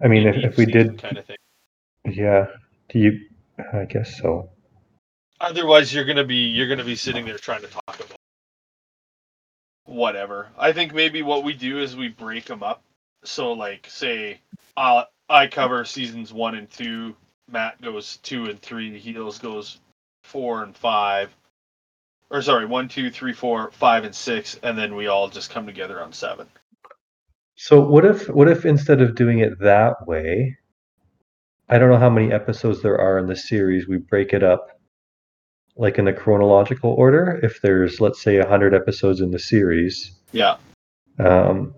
I mean, if, if we did kind of thing. Yeah. Do you? I guess so. Otherwise, you're gonna be you're gonna be sitting there trying to talk about. Whatever. I think maybe what we do is we break them up. So, like, say, uh, I cover seasons one and two. Matt goes two and three. Heels goes four and five. Or, sorry, one, two, three, four, five, and six. And then we all just come together on seven. So, what if, what if instead of doing it that way, I don't know how many episodes there are in the series, we break it up. Like in the chronological order, if there's, let's say, one hundred episodes in the series, yeah, um,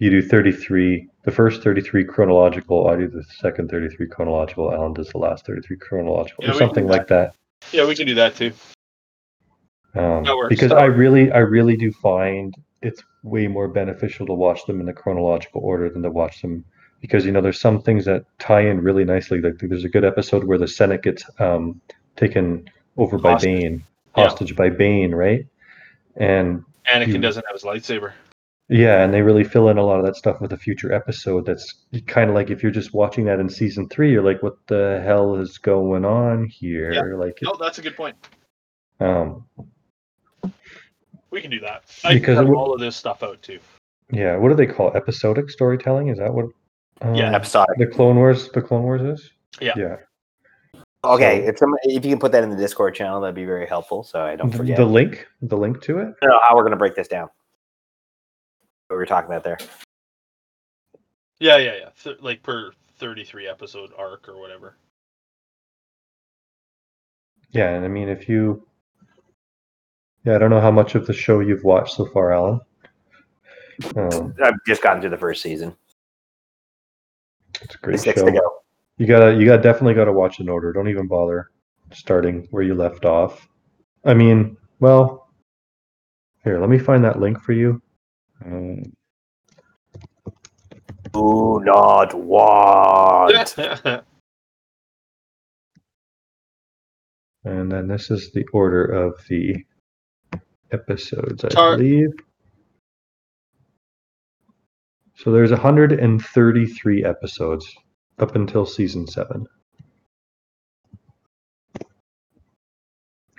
you do thirty-three, the first thirty-three chronological, I do the second thirty-three chronological, Alan does the last thirty-three chronological, yeah, or something like that. that. Yeah, we can do that too. Um, that works. Because I really, I really do find it's way more beneficial to watch them in the chronological order than to watch them, because, you know, there's some things that tie in really nicely. Like there's a good episode where the Senate gets um, taken... Over by hostage. Bane, hostage yeah. by Bane, right? And Anakin he, doesn't have his lightsaber. Yeah, and they really fill in a lot of that stuff with a future episode. That's kind of like if you're just watching that in season three, you're like, "What the hell is going on here?" Yeah. Like, no, that's a good point. Um, we can do that. I because can cut all of this stuff out too. Yeah, what do they call episodic storytelling? Is that what? Um, yeah, episodic. The Clone Wars. The Clone Wars is. Yeah. Yeah. Okay, if some, if you can put that in the Discord channel, that'd be very helpful, so I don't forget. The link? The link to it? I don't know how we're going to break this down. we were talking about there. Yeah, yeah, yeah. Th- like per thirty-three episode arc or whatever. Yeah, and I mean, if you... Yeah, I don't know how much of the show you've watched so far, Alan. Um, I've just gotten through the first season. It's a great show. To go. You gotta, you gotta definitely gotta watch in order. Don't even bother starting where you left off. I mean, well, here, let me find that link for you. Um, Do not want. And then this is the order of the episodes, I Tar- believe. So there's one hundred thirty-three episodes up until season seven.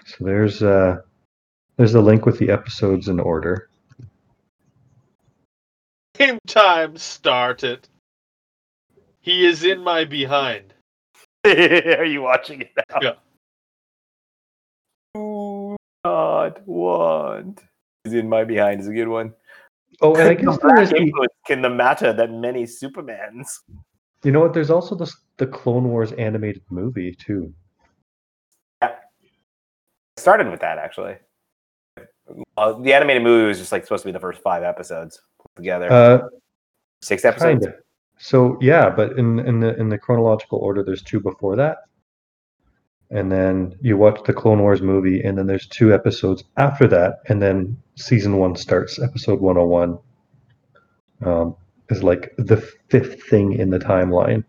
So there's uh, there's the link with the episodes in order. Game time started. He is in my behind. Are you watching it now? Yeah. Do not want. He's in my behind is a good one. Oh, and I guess there is in the matter that many Supermans. You know what? There's also the the Clone Wars animated movie too. Yeah, I started with that actually. Uh, the animated movie was just like supposed to be the first five episodes pulled together. Uh, Six episodes. Kinda. So yeah, but in in the in the chronological order, there's two before that, and then you watch the Clone Wars movie, and then there's two episodes after that, and then season one starts. Episode one oh one um, is like the fifth thing in the timeline.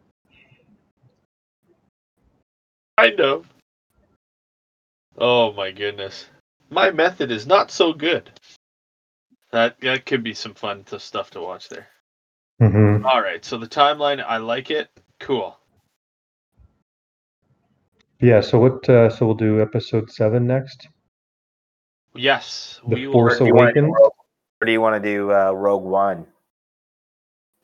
Kind of. Oh my goodness. My method is not so good. That that could be some fun to, stuff to watch there. Mm-hmm. All right, so the timeline, I like it. Cool. Yeah, so what? Uh, so we'll do episode seven next? Yes. The we Force Awakens? Or do you want to do uh, Rogue One?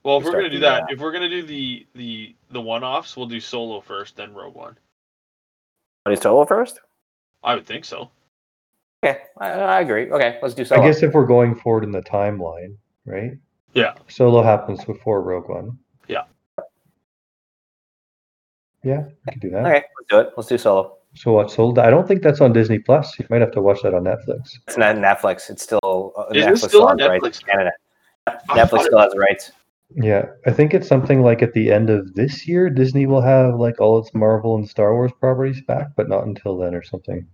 Well, if we're going to do that, that, if we're going to do the, the, the one-offs, we'll do Solo first, then Rogue One. Want to do Solo first? I would think so. Okay, I, I agree. Okay, let's do Solo. I guess if we're going forward in the timeline, right? Yeah. Solo happens before Rogue One. Yeah. Yeah, we can do that. Okay, let's do it. Let's do Solo. So what? Solo? I don't think that's on Disney Plus. You might have to watch that on Netflix. It's not Netflix. It's still uh, Netflix. It still on Netflix? Rights in Canada. Netflix still has rights. Yeah, I think it's something like at the end of this year, Disney will have like all its Marvel and Star Wars properties back, but not until then, or something.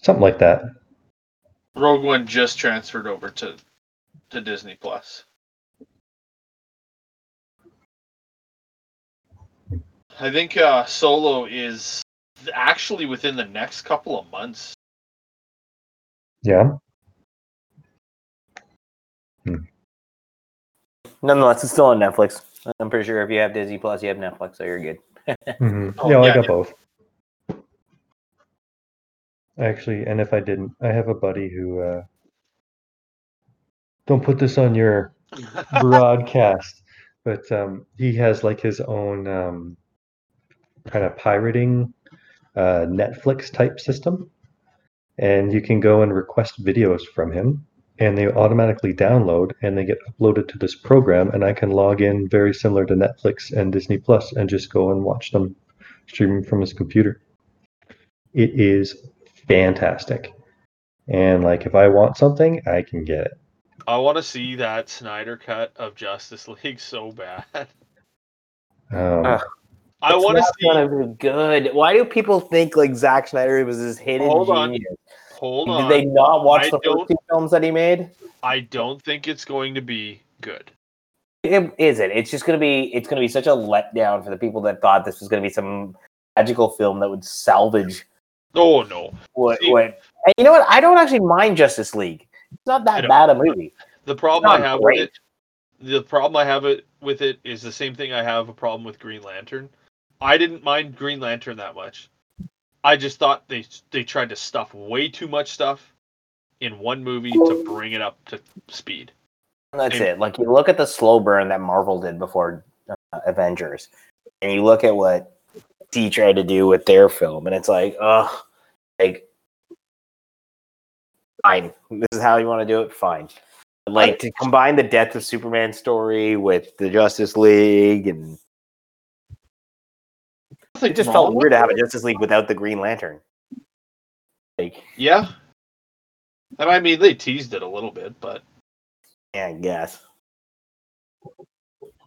Something like that. Rogue One just transferred over to to Disney Plus. I think uh, Solo is actually within the next couple of months. Yeah. Hmm. Nonetheless, it's still on Netflix. I'm pretty sure if you have Disney Plus, you have Netflix, so you're good. Mm-hmm. oh, yeah, well, yeah, I got yeah. both. Actually, and if I didn't, I have a buddy who... Uh... Don't put this on your broadcast, but um, he has like his own... Um... kind of pirating uh, Netflix type system, and you can go and request videos from him and they automatically download and they get uploaded to this program, and I can log in very similar to Netflix and Disney Plus and just go and watch them streaming from his computer. It is fantastic. And like if I want something, I can get it. I want to see that Snyder cut of Justice League so bad. Um, uh. I want to see. Gonna be good. Why do people think like Zack Snyder was his hidden Hold genius? On. Hold on. Did they not watch I the first two films that he made? I don't think it's going to be good. It isn't. It's just going to be. It's going to be such a letdown for the people that thought this was going to be some magical film that would salvage. Oh no! What? See, what? And you know what? I don't actually mind Justice League. It's not that bad a movie. The problem I have great. with it. The problem I have it with it is the same thing I have a problem with Green Lantern. I didn't mind Green Lantern that much. I just thought they they tried to stuff way too much stuff in one movie to bring it up to speed. That's and, it. Like, you look at the slow burn that Marvel did before uh, Avengers, and you look at what D C tried to do with their film, and it's like, ugh, like, fine. This is how you want to do it? Fine. Like, to combine the death of Superman story with the Justice League, and it just felt weird to have a Justice League without the Green Lantern. Like, yeah, and I mean they teased it a little bit, but yeah, I guess.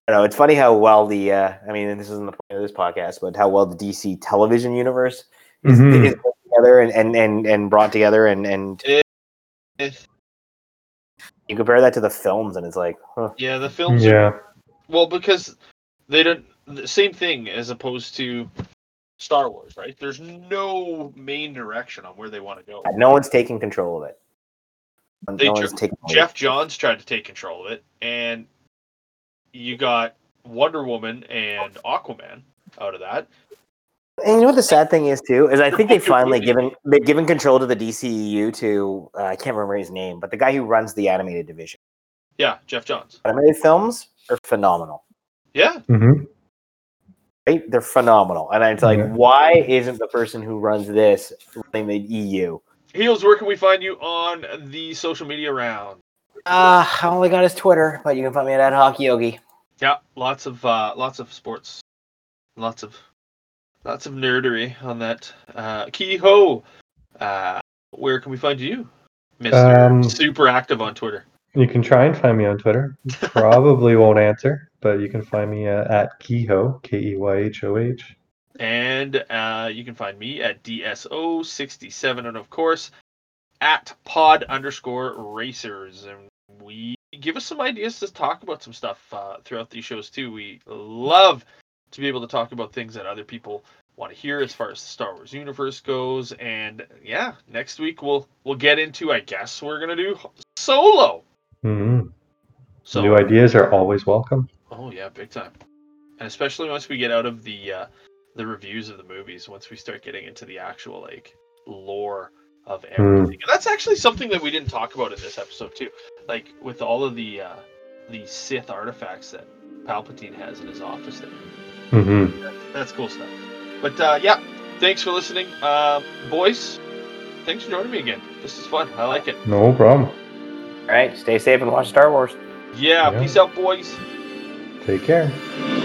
I know, it's funny how well the uh, I mean, and this isn't the point of this podcast, but how well the D C television universe is, mm-hmm. is put together and, and, and, and brought together, and and it, it, you compare that to the films, and it's like, huh. yeah, the films, yeah, are, well, because they don't the same thing as opposed to Star Wars, right? There's no main direction on where they want to go. No one's taking control of it. No they one's ju- taking Jeff Johns tried to take control of it, and you got Wonder Woman and Aquaman out of that. And you know what the sad thing is too is I think they finally given they've given control to the D C E U to uh, I can't remember his name, but the guy who runs the animated division. Yeah, Jeff Johns. Animated films are phenomenal. Yeah. Mm-hmm. Right? They're phenomenal, and it's like, yeah. why isn't the person who runs this running the E U? Heels, where can we find you on the social media round? Uh, I only got his Twitter, but you can find me at Ad Hoc Yogi. Yeah, lots of uh, lots of sports, lots of lots of nerdery on that. Uh, Kehoe, uh, where can we find you, Mister Um, Super active on Twitter? You can try and find me on Twitter. Probably won't answer, but you can find me uh, at Kehoe, K E Y H O H. And uh, you can find me at D S O sixty-seven, and of course at pod underscore racers. And we give us some ideas to talk about some stuff uh, throughout these shows too. We love to be able to talk about things that other people want to hear as far as the Star Wars universe goes. And yeah, next week we'll we'll get into, I guess we're gonna do Solo. Mm-hmm. So new ideas are always welcome. Oh yeah, big time. And especially once we get out of the uh, the reviews of the movies, once we start getting into the actual like lore of everything. Mm. And that's actually something that we didn't talk about in this episode too. Like with all of the uh, the Sith artifacts that Palpatine has in his office there. Mm-hmm. That, that's cool stuff. But uh, yeah, thanks for listening. Uh, boys, thanks for joining me again. This is fun. I like it. No problem. All right, stay safe and watch Star Wars. Yeah, yeah. Peace out, boys. Take care.